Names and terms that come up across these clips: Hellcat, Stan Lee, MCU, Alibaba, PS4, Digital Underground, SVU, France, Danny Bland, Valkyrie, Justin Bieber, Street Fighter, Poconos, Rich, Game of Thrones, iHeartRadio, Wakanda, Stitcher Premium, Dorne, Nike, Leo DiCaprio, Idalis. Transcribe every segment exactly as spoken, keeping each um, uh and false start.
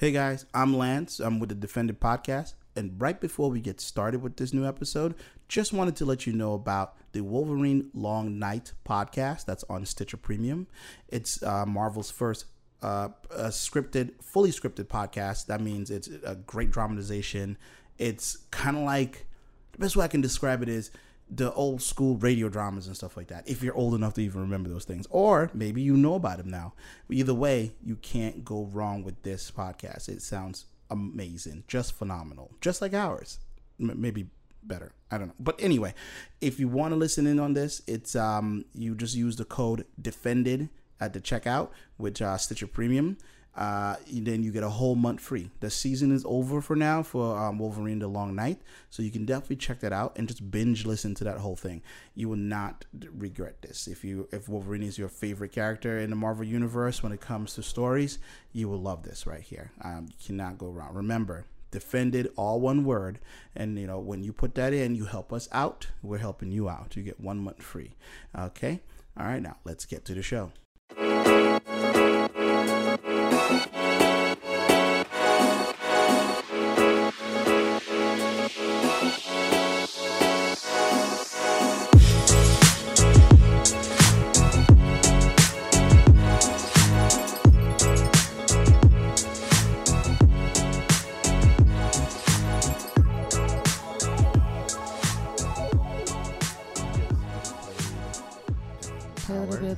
Hey guys, I'm Lance. I'm with the Defended Podcast. And right before we get started with this new episode, just wanted to let you know about the Wolverine Long Night podcast that's on Stitcher Premium. It's uh, Marvel's first uh, a scripted, fully scripted podcast. That means it's a great dramatization. It's kind of like, the best way I can describe it is the old school radio dramas and stuff like that, if you're old enough to even remember those things, or maybe you know about them now. But either way, you can't go wrong with this podcast. It sounds amazing, just phenomenal, just like ours, M- maybe better. I don't know. But anyway, if you want to listen in on this, it's um, you just use the code DEFENDED at the checkout, which uh, Stitcher Premium. Uh, then you get a whole month free. The season is over for now for um, Wolverine the Long Night, so you can definitely check that out and just binge listen to that whole thing. You will not regret this. If you if Wolverine is your favorite character in the Marvel Universe when it comes to stories, you will love this right here. Um, you cannot go wrong. Remember, Defended, all one word, and you know when you put that in, you help us out. We're helping you out. You get one month free. Okay. All right. Now let's get to the show.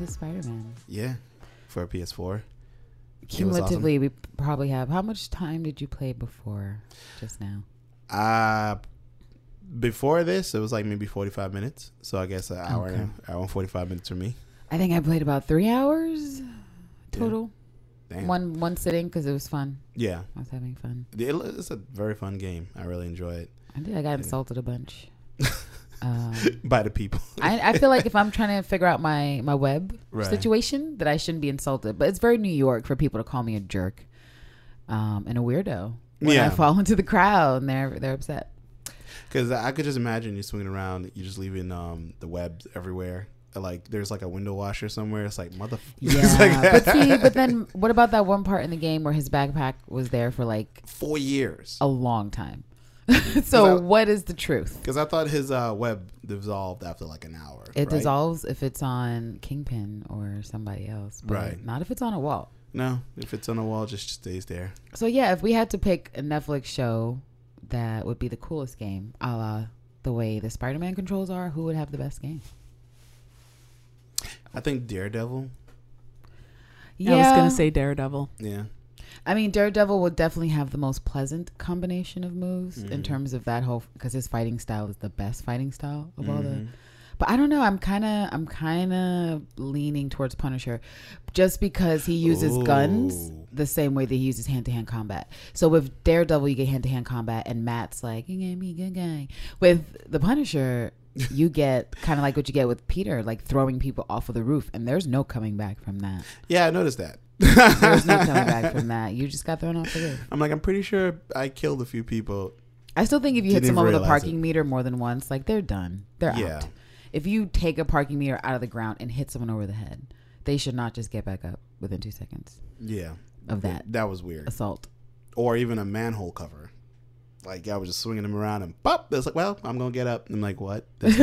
Spider-Man. Yeah, for a P S four. Cumulatively, awesome. We probably have. How much time did you play before just now? Uh, before this, it was like maybe forty-five minutes. So I guess an hour, okay. hour and forty-five minutes for me. I think I played about three hours total. Yeah. Damn. One one sitting because it was fun. Yeah, I was having fun. It, it's a very fun game. I really enjoy it. I did. I got and insulted a bunch. Um, by the people. I, I feel like if I'm trying to figure out my, my web right. situation, that I shouldn't be insulted. But it's very New York for people to call me a jerk um, and a weirdo when yeah. I fall into the crowd and they're they're upset. Because I could just imagine you swinging around, you just leaving um, the web everywhere. Like there's like a window washer somewhere. It's like motherfucker. Yeah, like, but see, but then what about that one part in the game where his backpack was there for like four years, a long time? So I, what is the truth? Because I thought his uh, web dissolved after like an hour. It right? dissolves if it's on Kingpin or somebody else, but right? Not if it's on a wall. No, if it's on a wall, it just stays there. So yeah, if we had to pick a Netflix show that would be the coolest game, a la the way the Spider-Man controls are, who would have the best game? I think Daredevil. Yeah, I was gonna say Daredevil. Yeah. I mean, Daredevil would definitely have the most pleasant combination of moves mm-hmm. in terms of that whole, because his fighting style is the best fighting style of mm-hmm. all the. But I don't know. I'm kind of I'm kind of leaning towards Punisher, just because he uses Ooh. guns the same way that he uses hand to hand combat. So with Daredevil, you get hand to hand combat, and Matt's like, "You gave me good guy." With the Punisher, you get kind of like what you get with Peter, like throwing people off of the roof, and there's no coming back from that. Yeah, I noticed that. There's no coming back from that. You just got thrown off the roof. I'm like, I'm pretty sure I killed a few people. I still think if you hit someone with a parking it. meter more than once, like they're done. They're yeah. out. If you take a parking meter out of the ground and hit someone over the head, they should not just get back up within two seconds. Yeah. Of that. That was weird. Assault. Or even a manhole cover. Like, I was just swinging them around and pop. It's like, well, I'm going to get up. And I'm like, what? That's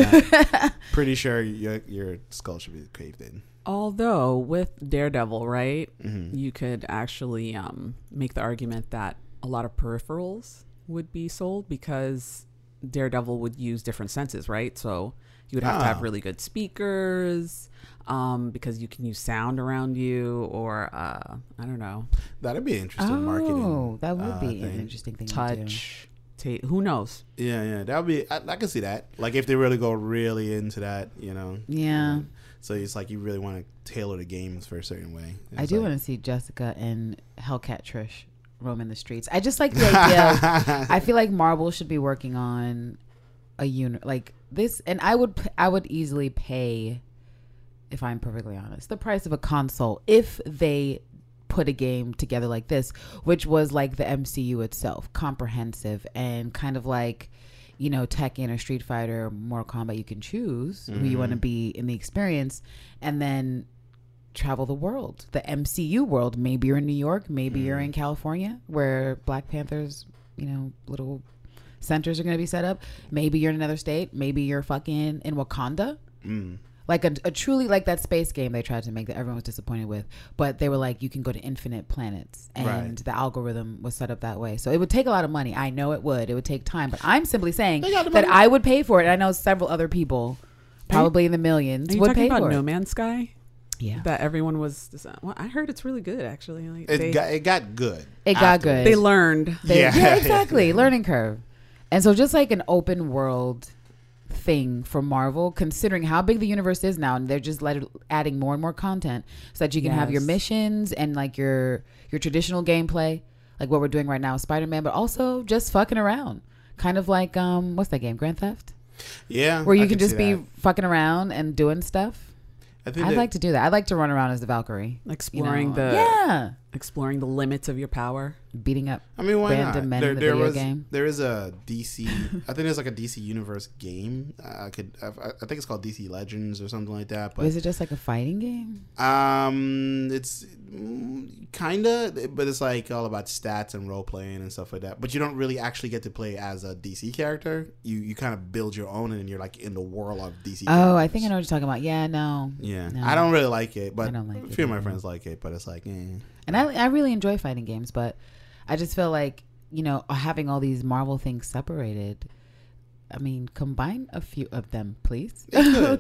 not. Pretty sure your, your skull should be caved in. Although with Daredevil, right, mm-hmm. you could actually um, make the argument that a lot of peripherals would be sold because Daredevil would use different senses, right? So you would have oh. to have really good speakers um, because you can use sound around you or, uh, I don't know. That'd be an interesting oh, marketing. Oh, that would uh, be thing. An interesting thing Touch, to do. Touch, ta- who knows? Yeah, yeah. That would be, I, I could see that. Like if they really go really into that, you know. Yeah. Um, So it's like you really want to tailor the games for a certain way. It's I do like, want to see Jessica and Hellcat Trish roaming the streets. I just like the idea. I feel like Marvel should be working on a unit like this, and I would I would easily pay, if I'm perfectly honest, the price of a console if they put a game together like this, which was like the M C U itself, comprehensive and kind of like. You know, Tekken or Street Fighter or Mortal Kombat, you can choose mm-hmm. who you want to be in the experience. And then travel the world, the M C U world. Maybe you're in New York, maybe you're in California, where Black Panther's, you know, little centers are going to be set up. Maybe you're in another state. Maybe you're fucking in Wakanda. Mm. Like a, a truly like that space game they tried to make that everyone was disappointed with. But they were like, you can go to infinite planets. And right. the algorithm was set up that way. So it would take a lot of money. I know it would. It would take time. But I'm simply saying that I would pay for it. And I know several other people, probably you, in the millions, would pay for it. Are you talking about No Man's Sky? Yeah. That everyone was... Well, I heard it's really good, actually. Like, it, they, got, it got good. It after. got good. They learned. They, yeah. yeah, exactly. Learning curve. And so just like an open world... thing for Marvel, considering how big the universe is now, and they're just let, adding more and more content so that you can yes. have your missions and like your your traditional gameplay, like what we're doing right now with Spider-Man, but also just fucking around, kind of like um what's that game, Grand Theft? Yeah, where you can, can just be that. fucking around and doing stuff. I think I'd like to do that. I'd like to run around as the Valkyrie, exploring you know? the yeah, exploring the limits of your power, beating up. I mean, why random not? Men there, in the there video was, game. There is a D C. I think there's like a D C Universe game. I could. I, I think it's called D C Legends or something like that. But is it just like a fighting game? Um, it's kinda, but it's like all about stats and role playing and stuff like that. But you don't really actually get to play as a D C character. You you kind of build your own, and you're like in the world of D C. Oh, characters. I think I know what you're talking about. Yeah, no. Yeah, no. I don't really like it, but I don't like a few it, of my no. friends like it. But it's like, eh. And I, I really enjoy fighting games, but I just feel like, you know, having all these Marvel things separated, I mean, combine a few of them, please.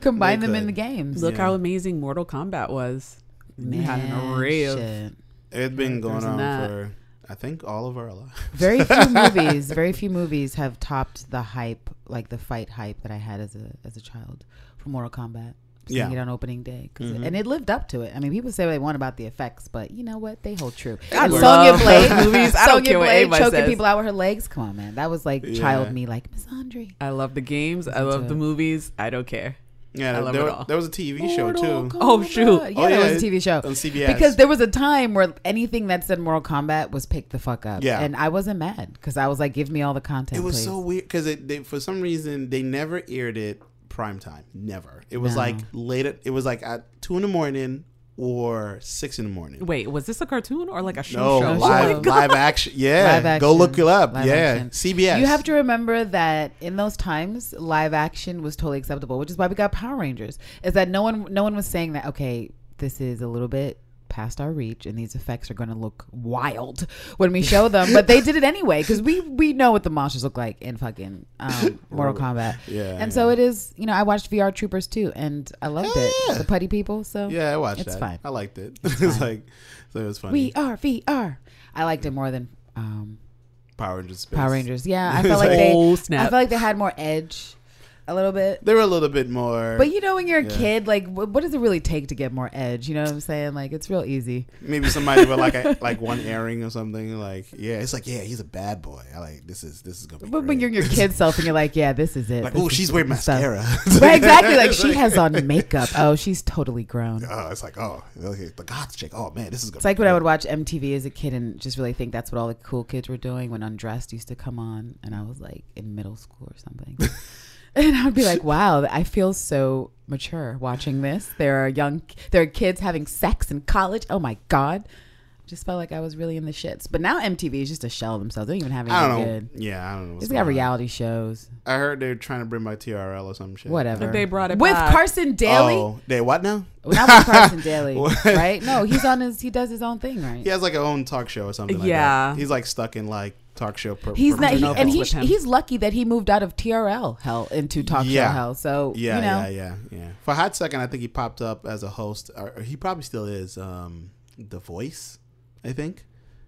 combine they them could. in the games. Look yeah. how amazing Mortal Kombat was. Man, having a real shit. It's been going on that. for, I think, all of our lives. Very few movies, very few movies have topped the hype, like the fight hype that I had as a as a child for Mortal Kombat. Yeah. It on opening day, cause mm-hmm. it, and it lived up to it. I mean, people say what they want about the effects, but you know what? They hold true. I and love Sonya Blade movies. I don't Sonya care Blade what choking says. people out with her legs. Come on, man, that was like yeah. child me, like Miss Andre. I love the games. I love the it. movies. I don't care. Yeah, I love there, it all. There was a T V Mortal show too. Kombat. Oh shoot! Yeah, oh, yeah, there was a T V show on C B S because there was a time where anything that said Mortal Kombat was picked the fuck up. Yeah, and I wasn't mad because I was like, give me all the content. It was please. so weird because they, for some reason, they never aired it. Prime time, never. It was no. like late. At, it was like at two in the morning or six in the morning. Wait, was this a cartoon or like a show? No, show? Live, oh live action. Yeah, live action. Go look it up. Live yeah, action. C B S. You have to remember that in those times, live action was totally acceptable, which is why we got Power Rangers. Is that no one? No one was saying that. Okay, this is a little bit past our reach, and these effects are going to look wild when we show them. But they did it anyway because we we know what the monsters look like in fucking um, Mortal Kombat. Yeah, and yeah. so it is. You know, I watched V R Troopers too, and I loved yeah. it. The putty people. So yeah, I watched. It's that. fine. I liked it. It's, it's like so. It was funny. We are V R. I liked it more than um, Power Rangers. Space. Power Rangers. Yeah, I felt like, like they. Oh, snap. I felt like they had more edge. A little bit. They were a little bit more. But you know, when you're a yeah. kid, like, what, what does it really take to get more edge? You know what I'm saying? Like, it's real easy. Maybe somebody with like a, like one airing or something. Like, yeah, it's like, yeah, he's a bad boy. I like this is this is gonna be. But great. When you're your kid self and you're like, yeah, this is it. Like, oh, she's wearing mascara. Right, exactly. Like she has on makeup. Oh, she's totally grown. Oh, it's like, oh, okay, the goth chick. Oh man, this is. Gonna it's be like great. When I would watch M T V as a kid and just really think that's what all the cool kids were doing when Undressed used to come on, and I was like in middle school or something. And I'd be like, wow, I feel so mature watching this. There are young, there are kids having sex in college. Oh my God. Just felt like I was really in the shits. But now M T V is just a shell of themselves. They don't even have anything I don't good. Yeah, I don't know. It's got reality shows. I heard they're trying to bring back T R L or some shit. Whatever. They brought it with back. Carson Daly. Oh, they what now? Well, not with Carson Daly, right? No, he's on his, he does his own thing, right? He has like a own talk show or something like yeah. that. He's like stuck in like. Talk show, per, he's per not, he, and he, he's lucky that he moved out of T R L hell into talk yeah. show hell. So yeah, you know. yeah, yeah, yeah. For a hot second, I think he popped up as a host. Or he probably still is. Um, the Voice, I think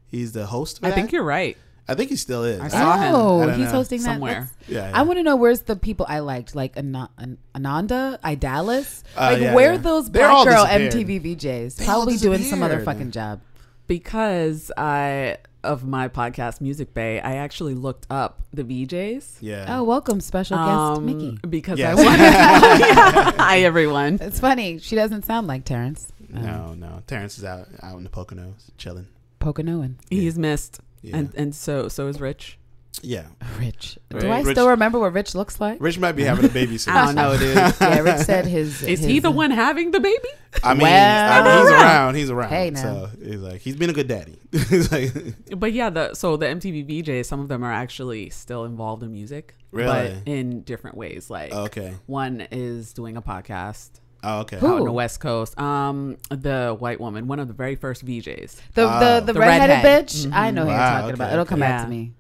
he's the host. For I that. think you're right. I think he still is. I saw him. Oh, he's know. hosting that somewhere. Yeah, yeah. I want to know where's the people I liked, like An- An- Ananda, Idalis. Uh, like yeah, where yeah. those They're black girl M T V V Js they probably doing some other fucking job. Because I. of my podcast Music Bay, I actually looked up the V Js. Yeah. Oh, welcome special guest um, Mickey. Because yes. I wanted. Hi everyone. It's funny. She doesn't sound like Terrence. Um, no, no. Terrence is out out in the Poconos, chilling. Poconoing. Yeah. He's missed. Yeah. And and so so is Rich. Yeah. Rich. Rich. Do I Rich. still remember what Rich looks like? Rich might be having a baby soon. I don't know, dude. Yeah, Rich said his... Is his, he the one having the baby? I mean, well, I mean he's around. He's around. Hey, now. So he's like, he's been a good daddy. He's like, but yeah, the so the M T V V Js, some of them are actually still involved in music. Really? But in different ways. Like, okay. One is doing a podcast. Oh, okay. Who? Out on the West Coast. Um, the white woman, one of the very first V Js. The oh. the, the, the redheaded redhead. bitch? Mm-hmm. I know wow, who you're talking okay, about. It'll come yeah. back to me.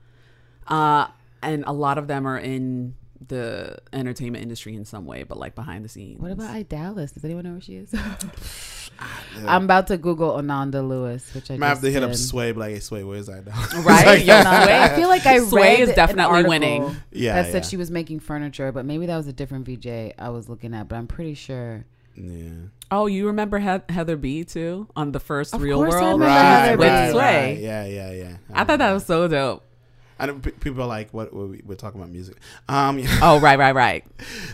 Uh, and a lot of them are in the entertainment industry in some way, but like behind the scenes. What about Idalis? Does anyone know where she is? I'm about to Google Ananda Lewis, which I might have to hit did. up Sway, but like, hey, Sway, where's Idalis? Right? Like, Yo, Sway, I feel like I Sway read Sway is definitely an winning. Yeah, that said yeah. she was making furniture, but maybe that was a different V J I was looking at, but I'm pretty sure. Yeah. Oh, you remember he- Heather B too on the first of Real World? I remember right, Heather right, B. Sway. Right. Yeah, yeah, yeah. I, I thought that was so dope. I don't, people are like, what, what we, we're talking about music. Um, yeah. Oh, right, right, right.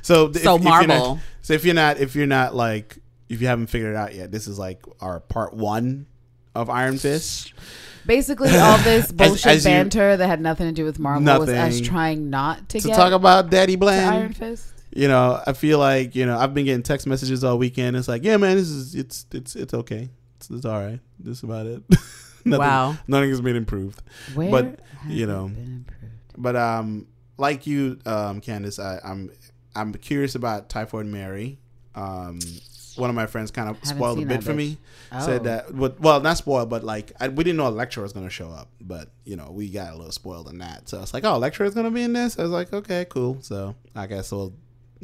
So, if, so if Marvel. You're not, so if you're not, if you're not like, if you haven't figured it out yet, this is like our part one of Iron Fist. Basically, all this bullshit as, as banter you, that had nothing to do with Marvel nothing. was us trying not to, to get to talk about Daddy Bland. Iron Fist. You know, I feel like you know I've been getting text messages all weekend. It's like, yeah, man, this is it's it's it's okay. It's, it's all right. This is about it. Nothing, wow, nothing has been improved. Where but you know, but um, like you, um, Candace, I, I'm I'm curious about Typhoid Mary. Um, one of my friends kind of spoiled a bit for bitch. me. Oh. Said that, but, well, not spoiled, but like I, we didn't know Elektra was gonna show up, but you know, we got a little spoiled on that. So I was like, oh, Elektra is gonna be in this. I was like, okay, cool. So I guess we'll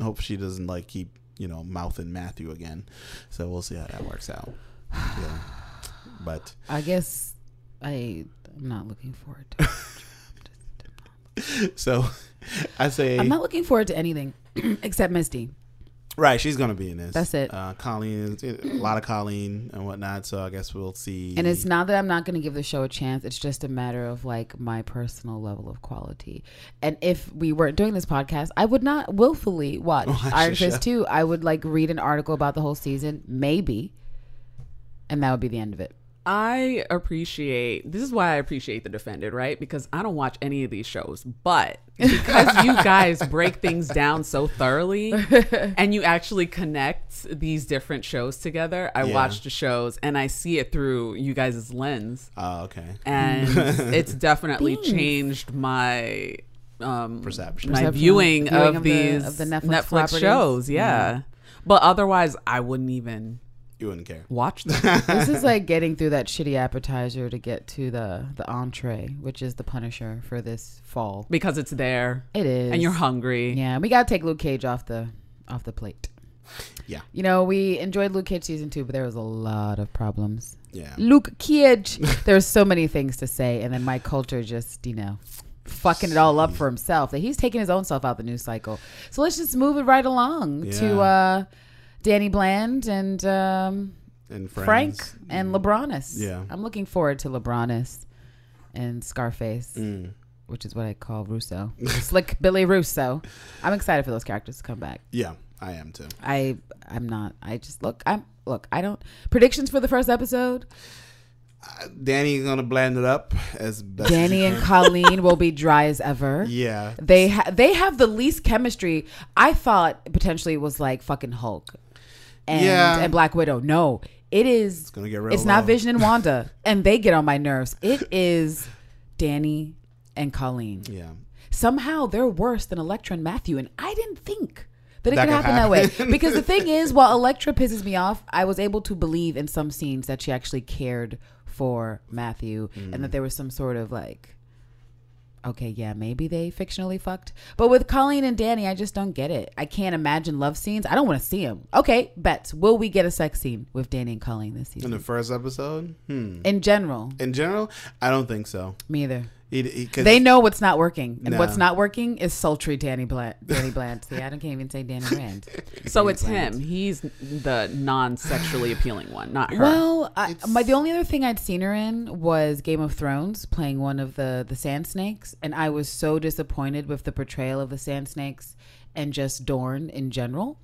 hope she doesn't like keep you know mouthing Matthew again. So we'll see how that works out. Yeah. But I guess. I, I'm not looking forward to it. Just, looking. So I say I'm not looking forward to anything except Misty. Right, she's gonna be in this. That's it. Uh, Colleen, a lot of Colleen and whatnot. So I guess we'll see. And it's not that I'm not gonna give the show a chance. It's just a matter of like my personal level of quality. And if we weren't doing this podcast, I would not willfully watch oh, Iron Fist two. I would like read an article about the whole season, maybe, and that would be the end of it. I appreciate, this is why I appreciate The Defended, right? Because I don't watch any of these shows, but because you guys break things down so thoroughly and you actually connect these different shows together, I yeah. watch the shows and I see it through you guys' lens. Oh, uh, okay. And it's definitely changed my um, perception, my perception. viewing, viewing of, of these the, of the Netflix, Netflix shows. Yeah. yeah. But otherwise, I wouldn't even... You wouldn't care. Watch that. This is like getting through that shitty appetizer to get to the the entree, which is the Punisher for this fall. Because it's there. It is. And you're hungry. Yeah, we gotta take Luke Cage off the off the plate. Yeah. You know, we enjoyed Luke Cage season two, but there was a lot of problems. Yeah. Luke Cage. There's so many things to say, and then Mike Coulter just, you know, fucking it all up for himself. That he's taking his own self out the news cycle. So let's just move it right along yeah. to uh Danny Bland and, um, and Frank and LeBronis. Yeah. I'm looking forward to LeBronis and Scarface, mm. which is what I call Russo. Slick Billy Russo. I'm excited for those characters to come back. Yeah, I am too. I, I'm not. I just look. I'm look. I don't. Predictions for the first episode. Uh, Danny's gonna blend it up as best Danny as and Colleen will be dry as ever. Yeah, they ha- they have the least chemistry. I thought potentially it was like fucking Hulk. And, yeah. and Black Widow. No, it is. It's gonna get real. It's low. Not Vision and Wanda, and they get on my nerves. It is Danny and Colleen. Yeah. Somehow they're worse than Elektra and Matthew, and I didn't think that it that could happen, happen that way. Because the thing is, while Elektra pisses me off, I was able to believe in some scenes that she actually cared for Matthew, mm. and that there was some sort of like, okay, yeah, maybe they fictionally fucked. But with Colleen and Danny, I just don't get it. I can't imagine love scenes. I don't want to see them. Okay, bets. Will we get a sex scene with Danny and Colleen this season? In the first episode? Hmm. In general. In general? I don't think so. Me either. It, it, they know what's not working. And no. what's not working is sultry Danny Bland. Danny Bland. See, I don't, can't even say Danny Rand. So Danny it's Bland. Him. He's the non-sexually appealing one, not her. Well, I, my, the only other thing I'd seen her in was Game of Thrones, playing one of the, the Sand Snakes. And I was so disappointed with the portrayal of the Sand Snakes and just Dorne in general.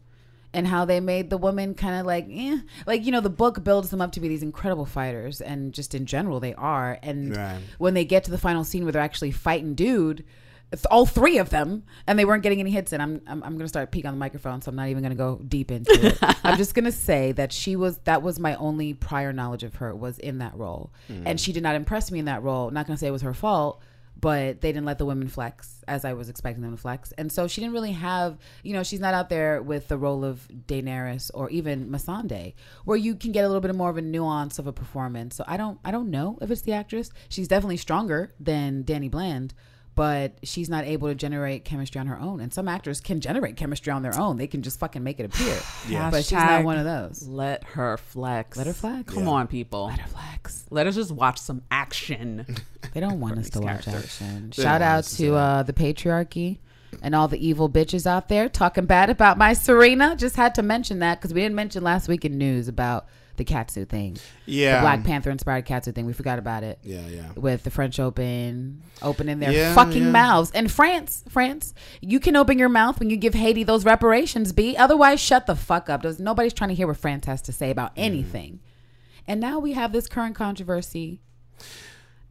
and how they made the woman kind of like, eh. Like, you know, the book builds them up to be these incredible fighters, and just in general they are. And right. when they get to the final scene where they're actually fighting dude, it's all three of them, and they weren't getting any hits. And I'm I'm, I'm going to start peeking on the microphone, so I'm not even going to go deep into it. I'm just going to say that she was, that was my only prior knowledge of her was in that role. Mm. And she did not impress me in that role. Not going to say it was her fault, but they didn't let the women flex as I was expecting them to flex. And so she didn't really have, you know, she's not out there with the role of Daenerys or even Missandei, where you can get a little bit more of a nuance of a performance. So I don't, I don't know if it's the actress. She's definitely stronger than Danny Bland, but she's not able to generate chemistry on her own. And some actors can generate chemistry on their own. They can just fucking make it appear. Yeah. But she's not one of those. Let her flex. Let her flex. Come yeah. on, people. Let her flex. Let us just watch some action. They don't want us to watch action. They Shout out to uh, the patriarchy and all the evil bitches out there talking bad about my Serena. Just had to mention that because we didn't mention last week in news about the Katsu thing. Yeah. The Black Panther inspired Katsu thing. We forgot about it. Yeah, yeah. With the French Open opening their yeah, fucking yeah. mouths. And France, France, you can open your mouth when you give Haiti those reparations, B. Otherwise, shut the fuck up. There's, nobody's trying to hear what France has to say about anything. Mm. And now we have this current controversy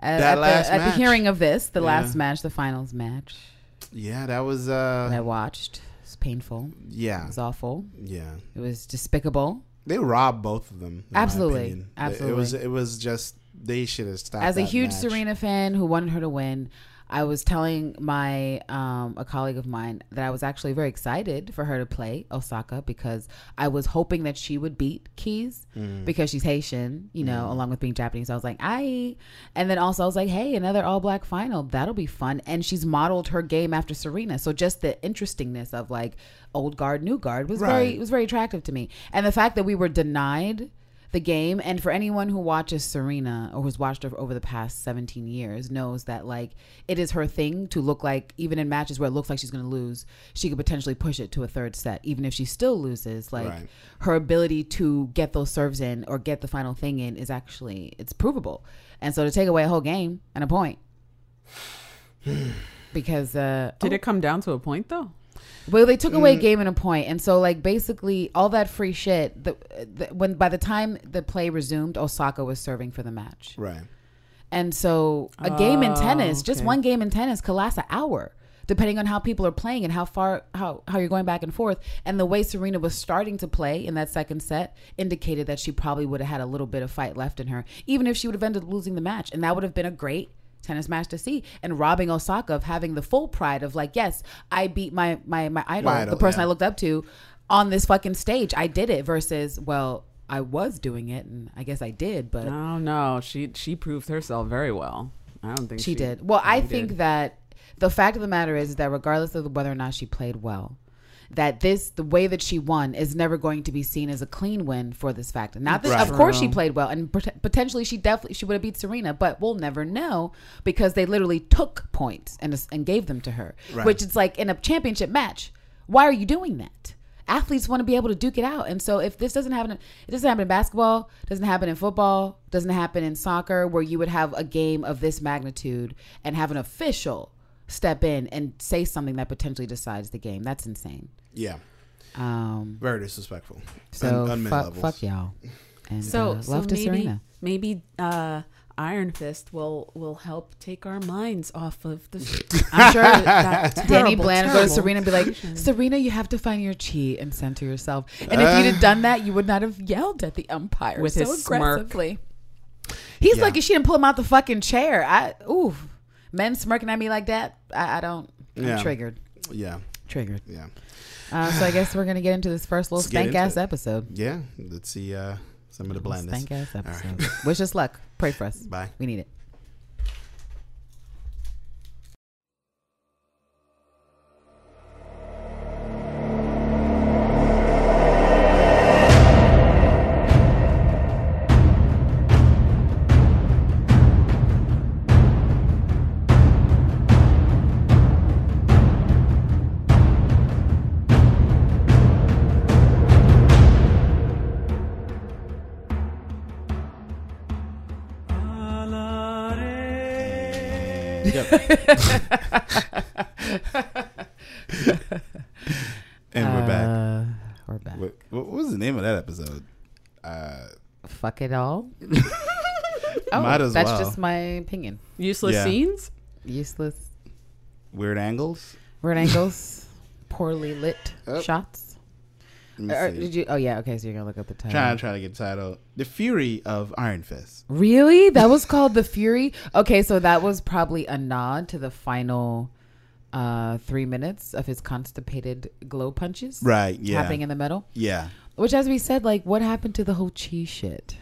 at, that at, last the, at the hearing of this, the yeah. last match, the finals match. Yeah, that was... Uh, I watched. It was painful. Yeah. It was awful. Yeah. It was despicable. They robbed both of them. Absolutely, absolutely. It was it was just they should have stopped. As a huge match. Serena fan who wanted her to win, I was telling my um, a colleague of mine that I was actually very excited for her to play Osaka because I was hoping that she would beat Keys mm. because she's Haitian, you know, mm. along with being Japanese. I was like, aye. And then also I was like, hey, another all black final. That'll be fun. And she's modeled her game after Serena. So just the interestingness of like old guard, new guard was right. very was very attractive to me. And the fact that we were denied the game, and for anyone who watches Serena or who's watched her over the past seventeen years knows that like it is her thing to look like, even in matches where it looks like she's going to lose, she could potentially push it to a third set even if she still loses. Like right. her ability to get those serves in or get the final thing in is actually, it's provable. And so to take away a whole game and a point because uh, did oh. it come down to a point though? Well, they took away mm. game and a point. And so, like, basically, all that free shit, the, the, when by the time the play resumed, Osaka was serving for the match. Right. And so a oh, game in tennis, okay. just one game in tennis could last an hour, depending on how people are playing and how far, how, how you're going back and forth. And the way Serena was starting to play in that second set indicated that she probably would have had a little bit of fight left in her, even if she would have ended up losing the match. And that would have been a great tennis match to see, and robbing Osaka of having the full pride of like, yes, I beat my my my idol, my idol the person yeah. I looked up to on this fucking stage. I did it versus, well, I was doing it and I guess I did, but no, no, she she proved herself very well. I don't think she, she did. Well, I think did. that the fact of the matter is that regardless of whether or not she played well, that this, the way that she won is never going to be seen as a clean win for this fact. Not that, right. of course she played well, and pot- potentially she definitely she would have beat Serena, but we'll never know because they literally took points and and gave them to her, right. which is like in a championship match. Why are you doing that? Athletes want to be able to duke it out, and so if this doesn't happen, it doesn't happen in basketball, doesn't happen in football, doesn't happen in soccer, where you would have a game of this magnitude and have an official step in and say something that potentially decides the game. That's insane. Yeah. Um, Very disrespectful. So Un- fuck, fuck y'all. And so, uh, so love to maybe, Serena. Maybe uh, Iron Fist will will help take our minds off of the. I'm sure that terrible, Danny Bland will go to Serena and be like, Serena, you have to find your chi and center yourself. And uh, if you'd have done that, you would not have yelled at the umpire with so his aggressively. Smirk. He's yeah. lucky she didn't pull him out the fucking chair. I ooh. Men smirking at me like that, I, I don't. I'm yeah. triggered. Yeah. Triggered. Yeah. Uh, so I guess we're going to get into this first little stank ass it. episode. Yeah. Let's see uh, some of the blandness. Stank ass episode. Right. Wish us luck. Pray for us. Bye. We need it. And uh, we're back. We're back. name of that episode? Uh, Fuck it all. Oh, might as that's well. Just my opinion. Useless yeah. scenes? Useless. Weird angles? Weird angles. Poorly lit oh. shots. Or, did you? Oh, yeah. Okay, so you're going to look up the title. Trying to try to get the title. The Fury of Iron Fist. Really? That was called The Fury? Okay, so that was probably a nod to the final uh, three minutes of his constipated glow punches. Right, yeah. Tapping in the metal. Yeah. Which, as we said, like, what happened to the whole Chi shit?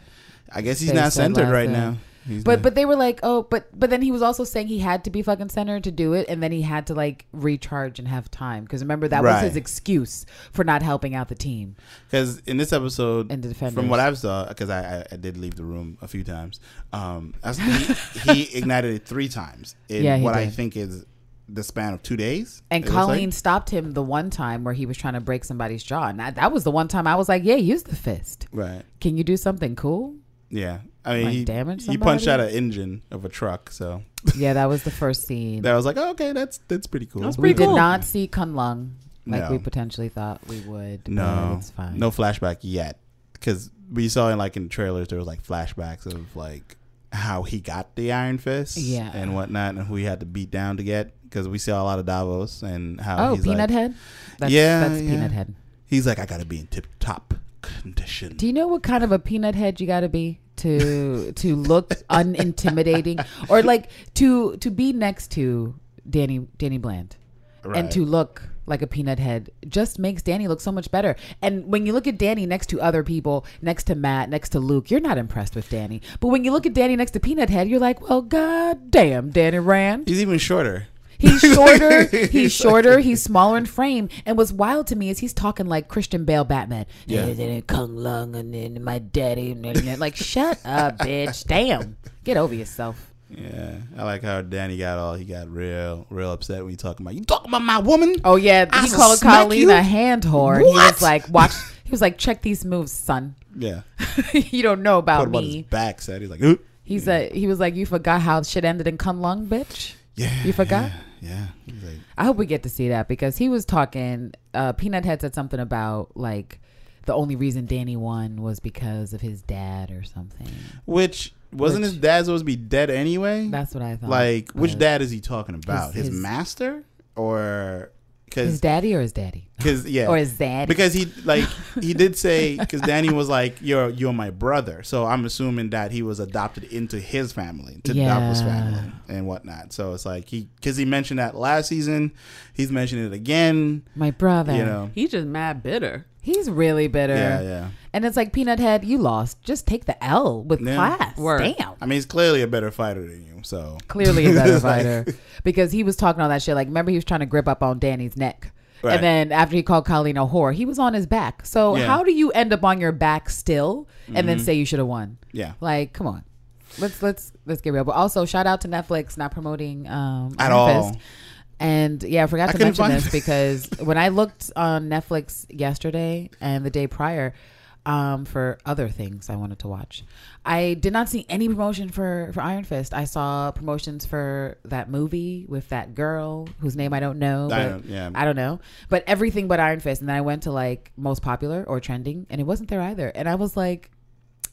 I guess he's not centered right now. He's but not. But they were like, oh, but but then he was also saying he had to be fucking centered to do it, and then he had to like recharge and have time because remember that right. was his excuse for not helping out the team. Because in this episode, and the from what I've saw, because I, I I did leave the room a few times, um, I was, he, he ignited it three times in yeah, what did. I think is the span of two days. And Colleen like. stopped him the one time where he was trying to break somebody's jaw, and I, that was the one time I was like, yeah, use the fist. Right? Can you do something cool? Yeah, I mean, like he, damage somebody? He punched out an engine of a truck. So yeah, that was the first scene. That was like, oh, okay, that's that's pretty cool. That's pretty we cool. did not see Kun Lung like no. we potentially thought we would. No, it's fine. No flashback yet, because we saw in like in the trailers there was like flashbacks of like how he got the Iron Fist, yeah. and whatnot, and who he had to beat down to get. Because we saw a lot of Davos and how. Oh, he's Peanut like, Head. That's, yeah, that's yeah. Peanut Head. He's like, I gotta be in tip top condition. Do you know what kind of a peanut head you gotta be to to look unintimidating, or like to to be next to Danny Danny Bland, right. and to look like a peanut head just makes Danny look so much better. And when you look at Danny next to other people, next to Matt, next to Luke, you're not impressed with Danny. But when you look at Danny next to Peanut Head, you're like, well, god damn, Danny Rand. He's even shorter. He's shorter, he's, he's shorter, like, he's smaller in frame. And what's wild to me is he's talking like Christian Bale Batman. Yeah, then Kung Lung and then my daddy. Like, shut up, bitch. Damn. Get over yourself. Yeah. I like how Danny got all, he got real, real upset when he talking about, you talking about my woman? Oh, yeah. I he called Colleen a hand whore. What? He was like, watch, he was like, check these moves, son. Yeah. You don't know about me. About his back, said. He's like, oop. He said, he was like, you forgot how shit ended in Kung Lung, bitch? Yeah, you forgot? Yeah, yeah. Like, I hope we get to see that because he was talking. Uh, Peanut Head said something about like the only reason Danny won was because of his dad or something. Which wasn't which, his dad supposed to be dead anyway? That's what I thought. Like, which was, dad is he talking about? His, his, his master or cause, his daddy or his daddy? Because yeah, or his daddy. Because he like he did say because Danny was like you're you're my brother, so I'm assuming that he was adopted into his family, to yeah. Davos' family. And whatnot, so it's like he because he mentioned that last season, he's mentioned it again. My brother, you know, he's just mad bitter. He's really bitter. Yeah, yeah. And it's like Peanut Head, you lost. Just take the L with yeah. class. Word. Damn. I mean, he's clearly a better fighter than you. So clearly a better fighter like, because he was talking all that shit. Like, remember he was trying to grip up on Danny's neck, right. and then after he called Colleen a whore, he was on his back. So yeah. how do you end up on your back still and mm-hmm. then say you should have won? Yeah. Like, come on. Let's let's let's get real. But also, shout out to Netflix not promoting um, at all. Fist. And yeah, I forgot I to mention this because when I looked on Netflix yesterday and the day prior um, for other things I wanted to watch, I did not see any promotion for, for Iron Fist. I saw promotions for that movie with that girl whose name I don't know. But I, don't, yeah. I don't know. But everything but Iron Fist. And then I went to like most popular or trending, and it wasn't there either. And I was like,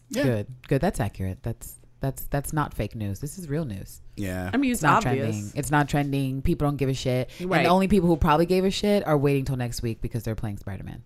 yeah. good, good. That's accurate. That's. That's that's not fake news. This is real news. Yeah. I mean, it's, it's not obvious. Trending. It's not trending. People don't give a shit. Right. And the only people who probably gave a shit are waiting till next week because they're playing Spider-Man.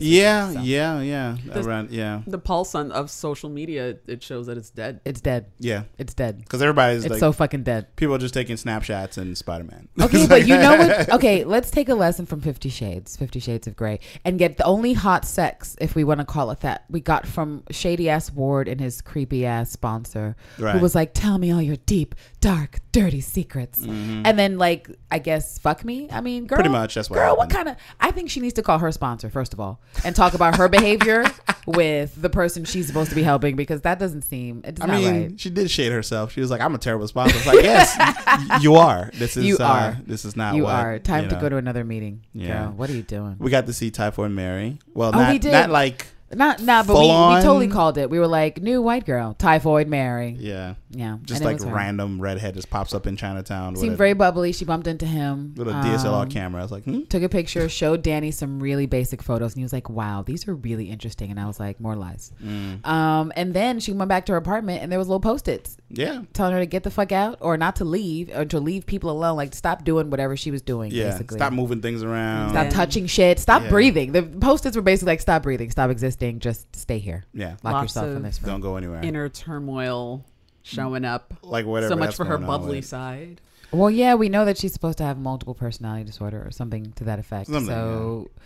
Yeah, weekend, so. yeah, yeah, yeah, around yeah. The pulse on of social media, it shows that it's dead. It's dead. Yeah, it's dead. Because everybody's it's like, so fucking dead. People are just taking snapshots and Spider-Man. Okay, but you know what? Okay, let's take a lesson from Fifty Shades, Fifty Shades of Grey, and get the only hot sex, if we want to call it that, we got from shady ass Ward and his creepy ass sponsor, right. who was like, "Tell me all your deep, dark, dirty secrets," mm-hmm. and then like, I guess, fuck me. I mean, girl, pretty much. That's what. Girl, happened. What kind of? I think she needs to call her sponsor first of all. And talk about her behavior with the person she's supposed to be helping because that doesn't seem. It's I not mean, right. She did shade herself. She was like, "I'm a terrible sponsor." It's like, yes, you are. This is you are. Uh, this is not. You what, are. Time you know. to go to another meeting. Yeah. Girl, what are you doing? We got to see Typhoid Mary. Well, oh, not, we did. not like Not, not, but we, we totally called it. We were like, new white girl, Typhoid Mary. Yeah. Yeah. Just like random redhead just pops up in Chinatown. Seemed very bubbly. She bumped into him. With a D S L R um, camera. I was like, hmm? Took a picture, showed Danny some really basic photos. And he was like, wow, these are really interesting. And I was like, more lies. Mm. Um, and then she went back to her apartment and there was little post-its. Yeah. Telling her to get the fuck out or not to leave or to leave people alone. Like, stop doing whatever she was doing, yeah. basically. Stop moving things around. Stop yeah. touching shit. Stop yeah. breathing. The post-its were basically like, stop breathing. Stop existing. Just stay here. Yeah, lock Lots yourself in this room. Don't go anywhere. Inner turmoil showing up. Like whatever. So much for her bubbly with. side. Well, yeah, we know that she's supposed to have multiple personality disorder or something to that effect. Something, so yeah.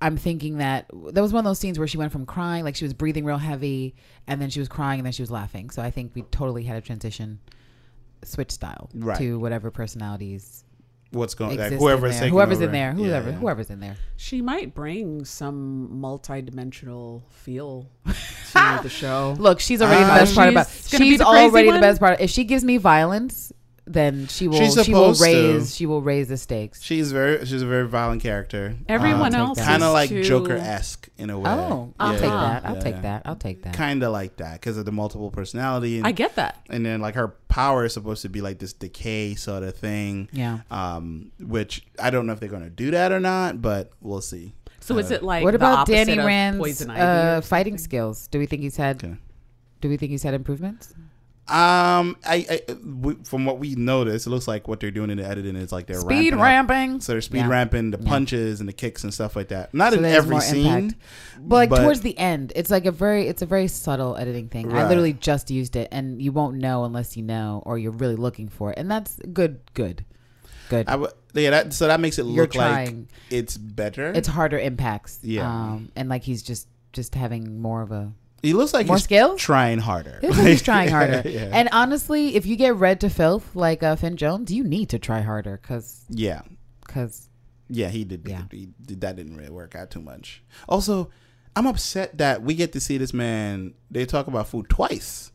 I'm thinking that that was one of those scenes where she went from crying, like she was breathing real heavy, and then she was crying, and then she was laughing. So I think we totally had a transition, switch style right. to whatever personalities. What's going like whoever's in there. Whoever's, in there, whoever, yeah, yeah. whoever's in there. She might bring some multi-dimensional feel to the show. Look, she's already um, the best part about it. She's, she's be the already the best part. If she gives me violence, then she will she will raise to. she will raise the stakes. She's very she's a very violent character. Everyone um, else kind of like too... Joker-esque in a way. Oh, I'll yeah. take that. I'll yeah. take that. I'll take that. Kind of like that because of the multiple personality. And, I get that. And then like her power is supposed to be like this decay sort of thing. Yeah. Um, which I don't know if they're going to do that or not, but we'll see. So uh, is it like what about Danny Rand's uh, fighting skills? Do we think he's had? Okay. Do we think he's had improvements? Um, I, I we, from what we noticed, it looks like what they're doing in the editing is like they're speed ramping, ramping. so they're speed yeah. ramping the punches yeah. and the kicks and stuff like that. Not so in every scene, but like but towards the end, it's like a very it's a very subtle editing thing. Right. I literally just used it, and you won't know unless you know or you're really looking for it, and that's good, good, good. I w- yeah, that, so that makes it you're look trying. like it's better. It's harder impacts. Yeah, um, and like he's just just having more of a. He looks like More he's skills? trying harder. Like, he's trying harder. Yeah. And honestly, if you get read to filth like uh, Finn Jones, you need to try harder because yeah, because yeah, he did. Yeah. He, he, that didn't really work out too much. Also, I'm upset that we get to see this man. They talk about food twice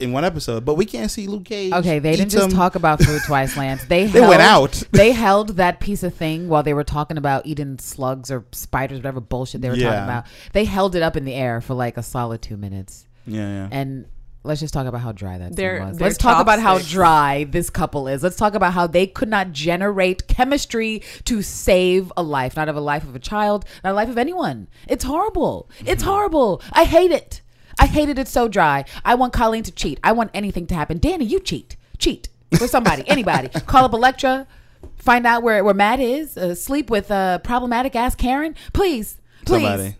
in one episode, but we can't see Luke Cage. Okay, they didn't just them. talk about food twice, Lance. They, they held, went out. They held that piece of thing while they were talking about eating slugs or spiders, whatever bullshit they were yeah. talking about. They held it up in the air for like a solid two minutes. Yeah, yeah. And let's just talk about how dry that they're, scene was. Let's talk about how dry this couple is. Let's talk about how they could not generate chemistry to save a life. Not of a life of a child, not a life of anyone. It's horrible. It's mm-hmm. horrible. I hate it. I hated it so dry. I want Colleen to cheat. I want anything to happen. Danny, you cheat. Cheat. With somebody. Anybody. Call up Elektra. Find out where, where Matt is. Uh, sleep with uh, problematic-ass Karen. Please. Please. Somebody.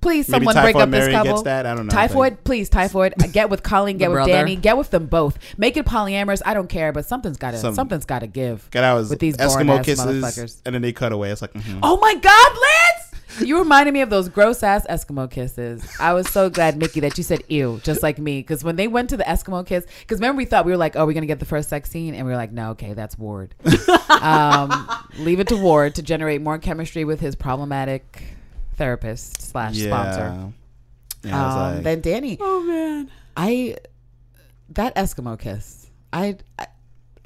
Please, Maybe someone break up Mary this couple. Gets that. I don't know. Typhoid, please, Typhoid. Get with Colleen. Get with brother. Danny. Get with them both. Make it polyamorous. I don't care, but something's got to. Some, something's got to give. God, I was with these Eskimo kisses, and then they cut away. It's like, mm-hmm. oh my God, Lance. You reminded me of those gross ass Eskimo kisses. I was so glad, Mickey, that you said ew, just like me. Because when they went to the Eskimo kiss, because remember we thought we were like, oh, we're going to get the first sex scene. And we were like, no, okay, that's Ward. um, leave it to Ward to generate more chemistry with his problematic therapist slash yeah. sponsor. Yeah, um, like, then Danny. Oh, man. I, that Eskimo kiss, I, I,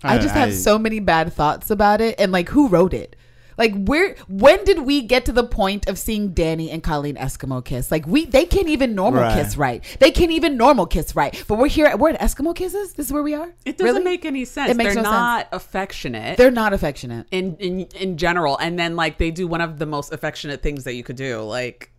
I, I just I, have I, so many bad thoughts about it. And like, who wrote it? Like, where, when did we get to the point of seeing Danny and Colleen Eskimo kiss? Like, we they can't even normal right. kiss right. They can't even normal kiss right. But we're here. We're at Eskimo kisses? This is where we are? It doesn't really? make any sense. It makes They're no not sense. affectionate. They're not affectionate. In, in, in general. And then, like, they do one of the most affectionate things that you could do. Like...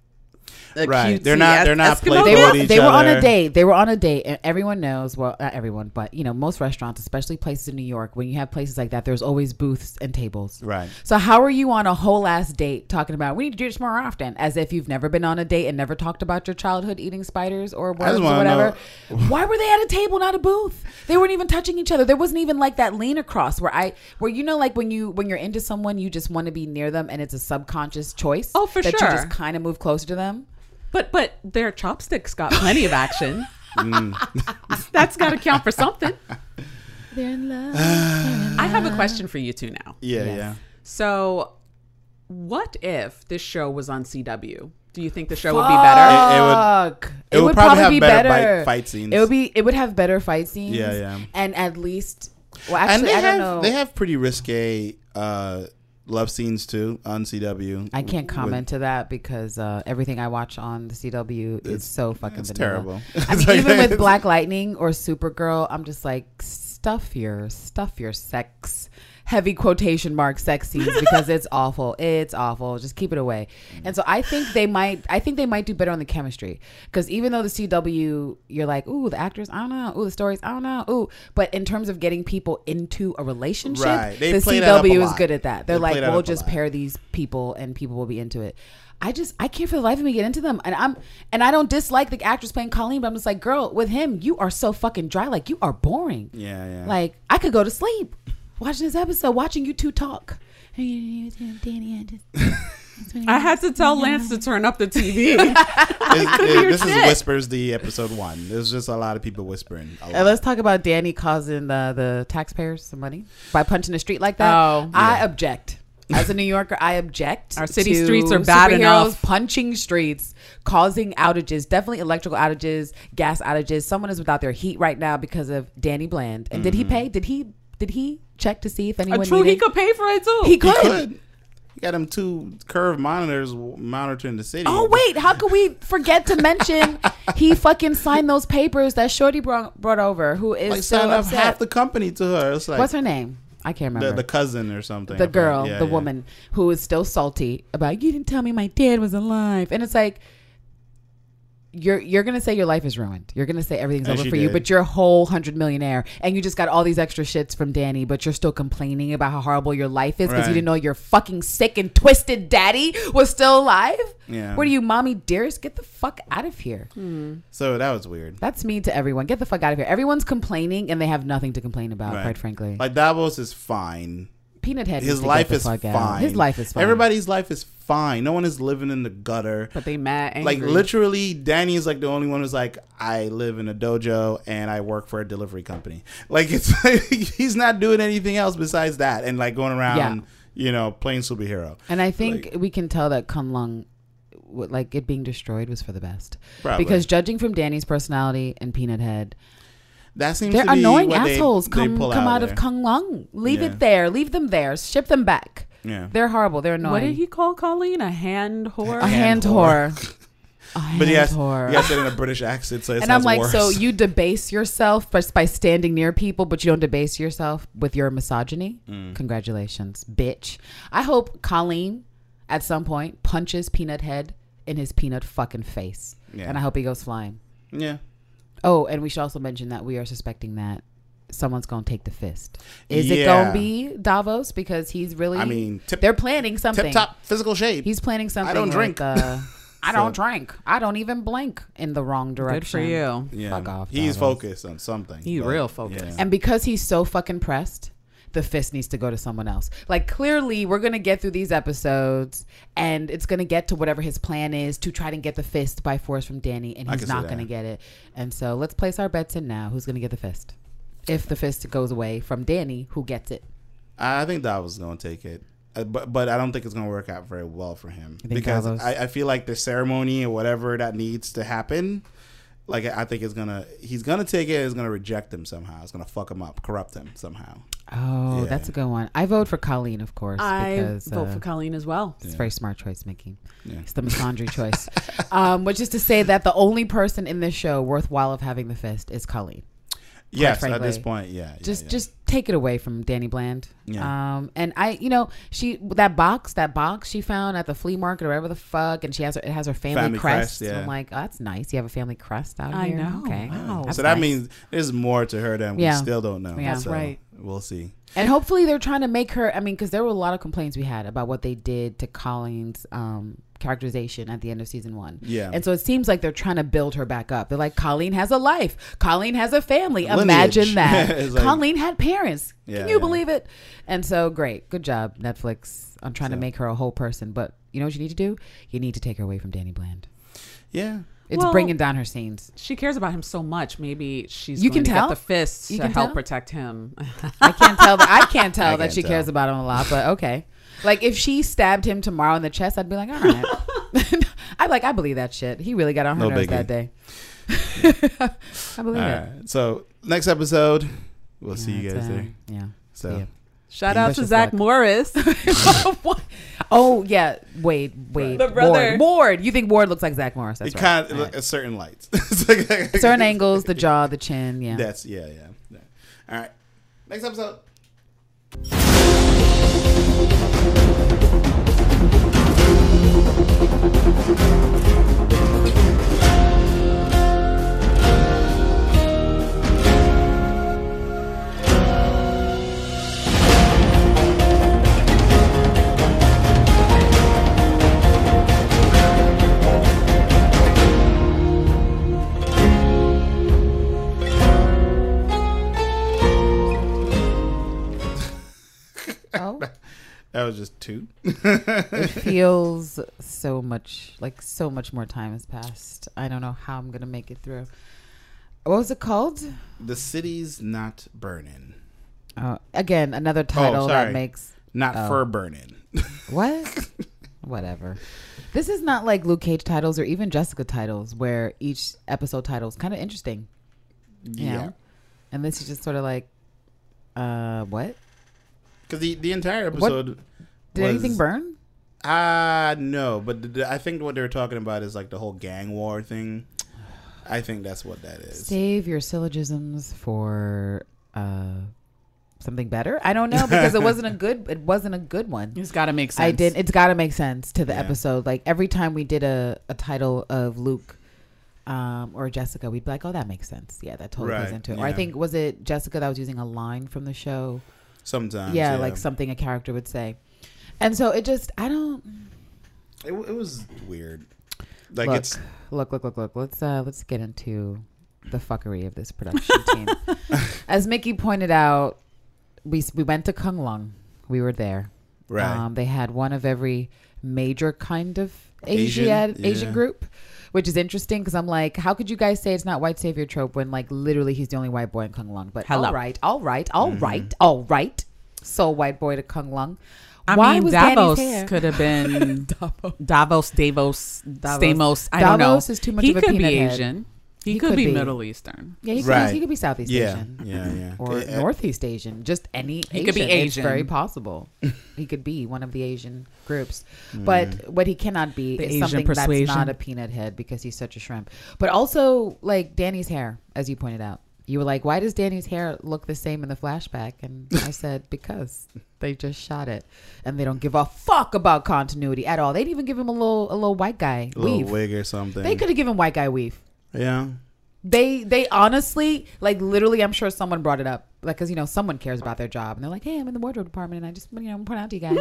Right, they're not. They're not playing with were, each They were other. on a date. They were on a date, and everyone knows. Well, not everyone, but you know, most restaurants, especially places in New York, when you have places like that, there's always booths and tables. Right. So how are you on a whole ass date talking about we need to do this more often, as if you've never been on a date and never talked about your childhood eating spiders or, or whatever? Know. Why were they at a table, not a booth? They weren't even touching each other. There wasn't even like that lean across where I, where you know, like when you when you're into someone, you just want to be near them, and it's a subconscious choice. Oh, for that sure. That you just kind of move closer to them. But but their chopsticks got plenty of action. mm. That's got to count for something. They're in love. I have a question for you two now. Yeah, yes. yeah. So what if this show was on C W? Do you think the show Fuck. would be better? It, it would, it it would, would probably, probably have be better, better. fight scenes. It would be it would have better fight scenes. Yeah, yeah. And at least well actually and they I have, don't know. They have pretty risque uh love scenes too on C W. I can't comment with, to that because uh, everything I watch on the C W is so fucking it's vanilla. Terrible. I mean, like, even with Black Lightning or Supergirl, I'm just like, stuff your stuff your sex. Heavy quotation mark sex scenes because it's awful. It's awful. Just keep it away. And so I think they might. I think they might do better on the chemistry because even though the C W, you're like, ooh, the actors, I don't know. Ooh, the stories, I don't know. Ooh, but in terms of getting people into a relationship, right. the C W is good at that. They're they like, we'll just pair these people and people will be into it. I just, I can't for the life of me get into them. And I'm, and I don't dislike the actress playing Colleen, but I'm just like, girl, with him, you are so fucking dry. Like you are boring. Yeah, yeah. Like I could go to sleep. Watching this episode, watching you two talk. I had to tell Lance to turn up the T V. it, this is Whispers, the episode one. There's just a lot of people whispering. And let's talk about Danny causing the, the taxpayers some money by punching a street like that. Oh, I yeah. object. As a New Yorker, I object. Our city to streets are bad enough. Punching streets, causing outages, definitely electrical outages, gas outages. Someone is without their heat right now because of Danny Bland. And mm-hmm. did he pay? Did he? Did he check to see if anyone? True, he could pay for it too. He could. He could. He got him two curved monitors monitoring the city. Oh wait, how could we forget to mention he fucking signed those papers that Shorty brought, brought over? Who is like, so signed up half the company to her? It's like, what's her name? I can't remember. The, the cousin or something. The girl, yeah, the yeah. woman who is still salty about you didn't tell me my dad was alive, and it's like. You're you're gonna say your life is ruined. You're gonna say everything's and over for did. you, but you're a whole hundred millionaire, and you just got all these extra shits from Danny, but you're still complaining about how horrible your life is because right. you didn't know your fucking sick and twisted daddy was still alive. Yeah. What are you, mommy dearest? Get the fuck out of here. Mm. So that was weird. That's mean to everyone. Get the fuck out of here. Everyone's complaining, and they have nothing to complain about. Right. Quite frankly, like Davos is fine. Peanut Head. His life is fine. Out. His life is fine. Everybody's life is fine. No one is living in the gutter. But they mad angry. Like literally, Danny is like the only one who's like, I live in a dojo and I work for a delivery company. Like it's like, he's not doing anything else besides that and like going around, yeah. you know, playing superhero. And I think like, we can tell that Kunlun, like it being destroyed, was for the best. Probably. Because judging from Danny's personality and Peanut Head. That seems They're to be annoying what assholes. They, come they come out, out of Kunlun. Leave yeah. it there. Leave them there. Ship them back. Yeah, they're horrible. They're annoying. What did he call Colleen? A hand whore. A hand, hand whore. whore. A hand but he has, whore. He has it in a British accent, so it and sounds I'm like, worse. So you debase yourself by, by standing near people, but you don't debase yourself with your misogyny. Mm. Congratulations, bitch. I hope Colleen, at some point, punches Peanut Head in his peanut fucking face, yeah. and I hope he goes flying. Yeah. Oh, and we should also mention that we are suspecting that someone's going to take the fist. Is yeah. it going to be Davos? Because he's really... I mean... Tip, they're planning something. Tip-top physical shape. He's planning something. I don't like, drink. Uh, I so. don't drink. I don't even blink in the wrong direction. Good for you. Yeah. Fuck off, Davos. He's focused on something. He's but, real focused. Yeah. And because he's so fucking pressed... the fist needs to go to someone else. Like, clearly, we're going to get through these episodes, and it's going to get to whatever his plan is to try to get the fist by force from Danny, and he's not going to get it. And so let's place our bets in now. Who's going to get the fist? If the fist goes away from Danny, who gets it? I think Davos is going to take it. Uh, but but I don't think it's going to work out very well for him. Because I, I feel like the ceremony or whatever that needs to happen... Like, I think it's going to, he's going to take it, it's going to reject him somehow. It's going to fuck him up, corrupt him somehow. Oh, yeah. That's a good one. I vote for Colleen, of course. I because, vote uh, for Colleen as well. It's yeah. a very smart choice, Mickey. Yeah. It's the misandry choice. Um, which is to say that the only person in this show worthwhile of having the fist is Colleen. Yes, frankly. At this point, yeah. yeah just yeah. just take it away from Danny Bland. Yeah. Um, and I, you know, she that box, that box she found at the flea market or whatever the fuck, and she has her, it has her family, family crest. crest yeah. So I'm like, oh, that's nice. You have a family crest out I here. I know. Okay. Wow. So that nice. means there's more to her than yeah. we still don't know. Yeah, so right. We'll see. And hopefully they're trying to make her. I mean, because there were a lot of complaints we had about what they did to Colleen's. Um, characterization at the end of season one. Yeah. And so it seems like they're trying to build her back up. They're like, Colleen has a life. Colleen has a family. Lineage. Imagine that. Like, Colleen had parents. Yeah, Can you yeah. believe it? And so great. Good job, Netflix. I'm trying so. to make her a whole person. But you know what you need to do? You need to take her away from Danny Bland. Yeah. It's well, bringing down her scenes. She cares about him so much. Maybe she's you going can to tell? get the fists you to help tell? protect him. I can't tell. That, I can't tell I that can't she tell. cares about him a lot, but okay. Like, if she stabbed him tomorrow in the chest, I'd be like, all right. I'd be like, I believe that shit. He really got on her no nerves biggie. that day. I believe all it. Right. So, next episode, we'll yeah, see you guys uh, there. Yeah. So, Shout out to Zach Morris. Oh yeah, Wade, Wade, the brother. Ward. Ward. You think Ward looks like Zach Morris? That's it, right. Kind of, right. Certain lights, certain angles, the jaw, the chin. Yeah. That's yeah, yeah. yeah. All right. Next episode. That was just two. It feels so much like so much more time has passed. I don't know how I'm gonna make it through. What was it called? The City's Not Burning. Uh, again, another title oh, that makes not oh. fur burning. What? Whatever. This is not like Luke Cage titles or even Jessica titles, where each episode title is kind of interesting. Yeah. Know? And this is just sort of like, uh, what? Because the, the entire episode what? Did was, anything burn? Uh, no. But the, the, I think what they were talking about is like the whole gang war thing. I think that's what that is. Save your syllogisms for uh, something better. I don't know, because it wasn't a good it wasn't a good one. It's got to make sense. I did. It's got to make sense to the yeah. episode. Like every time we did a, a title of Luke um, or Jessica, we'd be like, oh, that makes sense. Yeah, that totally right. goes into it. Yeah. Or I think, was it Jessica that was using a line from the show? Sometimes, yeah, yeah, like something a character would say, and so it just I don't. It, it was weird. Like look, it's look, look, look, look. Let's uh, let's get into the fuckery of this production team. As Mickey pointed out, we we went to Kung Lung. We were there. Right. Um, they had one of every major kind of Asian Asian, yeah. Asian group, which is interesting because I'm like, how could you guys say it's not white savior trope when like literally he's the only white boy in Kung Lung? But Hello. all right, all right, all mm-hmm. right, all right. So white boy to Kung Lung. I Why mean, was Davos could have been Davos, Davos, Davos, Stamos. I don't know. Davos is too much he of a peanut He could be Asian. Head. He, he could, could be, be Middle Eastern. Yeah, he could, right. he could be Southeast yeah. Asian. Yeah, yeah. Or yeah. Northeast Asian. Just any Asian. He could be Asian. It's very possible. He could be one of the Asian groups. Mm. But what he cannot be the is Asian something persuasion. That's not a peanut head because he's such a shrimp. But also, like, Danny's hair, as you pointed out. You were like, why does Danny's hair look the same in the flashback? And I said, because they just shot it. And they don't give a fuck about continuity at all. They didn't even give him a little, a little white guy weave. A little wig or something. They could have given white guy weave. Yeah. They they honestly, like literally, I'm sure someone brought it up. Like, because, you know, someone cares about their job. And they're like, hey, I'm in the wardrobe department. And I just, you know, point out to you guys,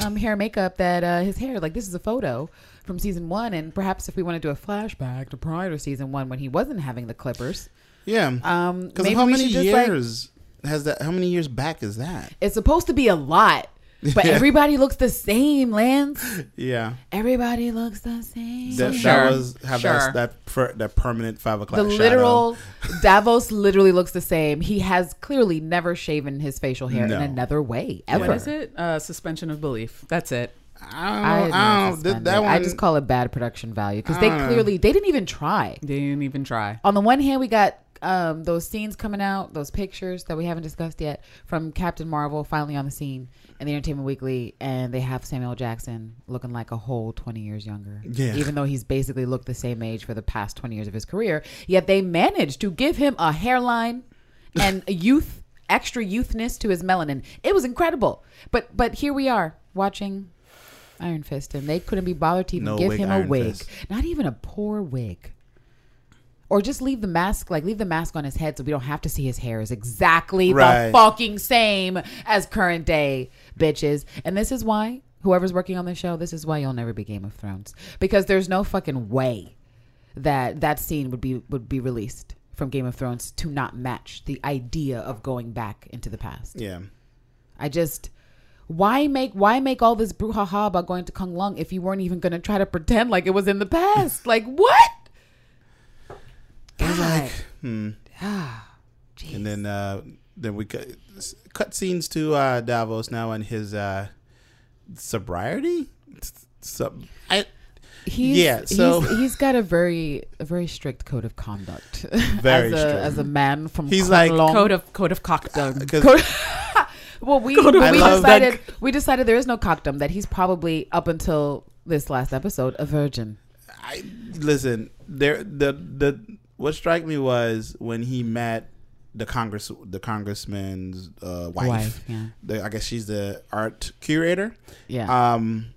um, hair and makeup, that uh, his hair, like this is a photo from season one. And perhaps if we want to do a flashback to prior to season one when he wasn't having the clippers. Yeah. Um, because how many years like, has that, how many years back is that? It's supposed to be a lot. But yeah. everybody looks the same, Lance. Yeah. Everybody looks the same. That, that sure. was how sure. that, that, per, that permanent five o'clock The shadow. Literal Davos literally looks the same. He has clearly never shaven his facial hair no. in another way ever. What is it? Uh, suspension of belief. That's it. I don't know. I, I, don't, th- that one, I just call it bad production value because they clearly, they didn't even try. They didn't even try. On the one hand, we got Um, those scenes coming out, those pictures that we haven't discussed yet from Captain Marvel finally on the scene in the Entertainment Weekly, and they have Samuel L. Jackson looking like a whole twenty years younger. Yeah. Even though he's basically looked the same age for the past twenty years of his career, yet they managed to give him a hairline and a youth, extra youthness to his melanin. It was incredible. But but here we are watching Iron Fist, and they couldn't be bothered to even no give wig, him Iron a wig. Fist. Not even a poor wig. Or just leave the mask, like leave the mask on his head so we don't have to see his hair is exactly right. the fucking same as current day, bitches. And this is why, whoever's working on the show, this is why you'll never be Game of Thrones. Because there's no fucking way that that scene would be would be released from Game of Thrones to not match the idea of going back into the past. Yeah. I just... Why make why make all this brouhaha about going to Kung Lung if you weren't even going to try to pretend like it was in the past? Like, what? I was like, hmm. Ah, geez. And then, uh, then we cut, cut scenes to uh, Davos now and his uh, sobriety. Sub, I, he's, yeah, so he's, he's got a very, a very strict code of conduct. Very as a, strict as a man from. He's Kong like Long. code of code of conduct. Well, we we decided that. we decided there is no cockdom, that he's probably up until this last episode a virgin. I listen. There the the what struck me was when he met the Congress the congressman's uh, wife. wife yeah. the, I guess she's the art curator. Yeah. Um,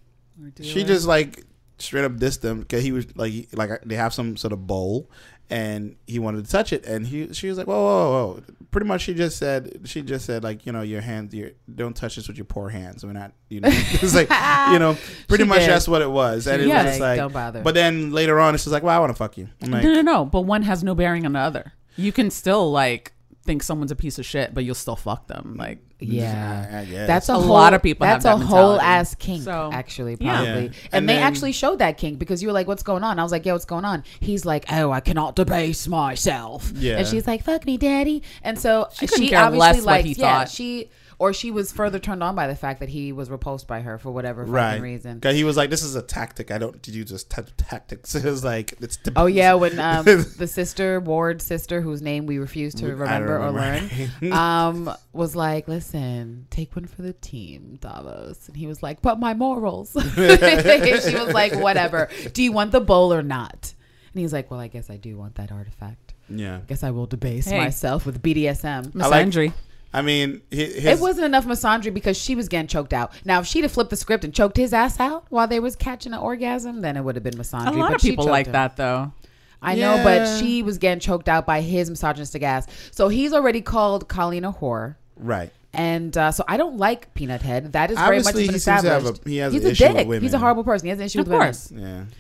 she just like straight up dissed him because he was like like they have some sort of bowl. And he wanted to touch it, and he she was like, "Whoa, whoa, whoa!" Pretty much, she just said, "She just said, like, you know, your hands, your don't touch this with your poor hands. We're not, you know." It's like, you know, pretty she much did. That's what it was. And she, it yeah, was just like, don't bother. But then later on, it's just like, "Well, I want to fuck you." I'm like, no, no, no. But one has no bearing on the other. You can still like think someone's a piece of shit, but you'll still fuck them. Like, yeah, yeah that's a, a whole, lot of people. That's have that a mentality. Whole ass kink, so, actually, probably. Yeah. And, and they then, actually showed that kink because you were like, "What's going on?" I was like, "Yeah, what's going on?" He's like, "Oh, I cannot debase myself." Yeah, and she's like, "Fuck me, daddy." And so she, she obviously like, yeah, thought. she or she was further turned on by the fact that he was repulsed by her for whatever right. fucking reason. Because he was like, "This is a tactic. I don't use this type of tactics." It was like, "It's debase." Oh yeah, when um, the sister Ward's sister, whose name we refuse to remember, remember or learn, um, was like, "Listen. Listen, take one for the team, Davos." And he was like, "But my morals." She was like, "Whatever. Do you want the bowl or not?" And he's like, "Well, I guess I do want that artifact. Yeah. I guess I will debase hey. myself with B D S M." Misandry. I, like, I mean, his, it wasn't enough misandry because she was getting choked out. Now, if she'd have flipped the script and choked his ass out while they was catching an orgasm, then it would have been misandry. A lot but of people like him. That, though. I yeah. know, but she was getting choked out by his misogynistic ass. So he's already called Colleen a whore. Right. And uh, so I don't like Peanut Head. That is very Obviously, much been established. A, he has he's an a issue dick. With women. He's a horrible person. He has an issue of with course. Women. Yeah.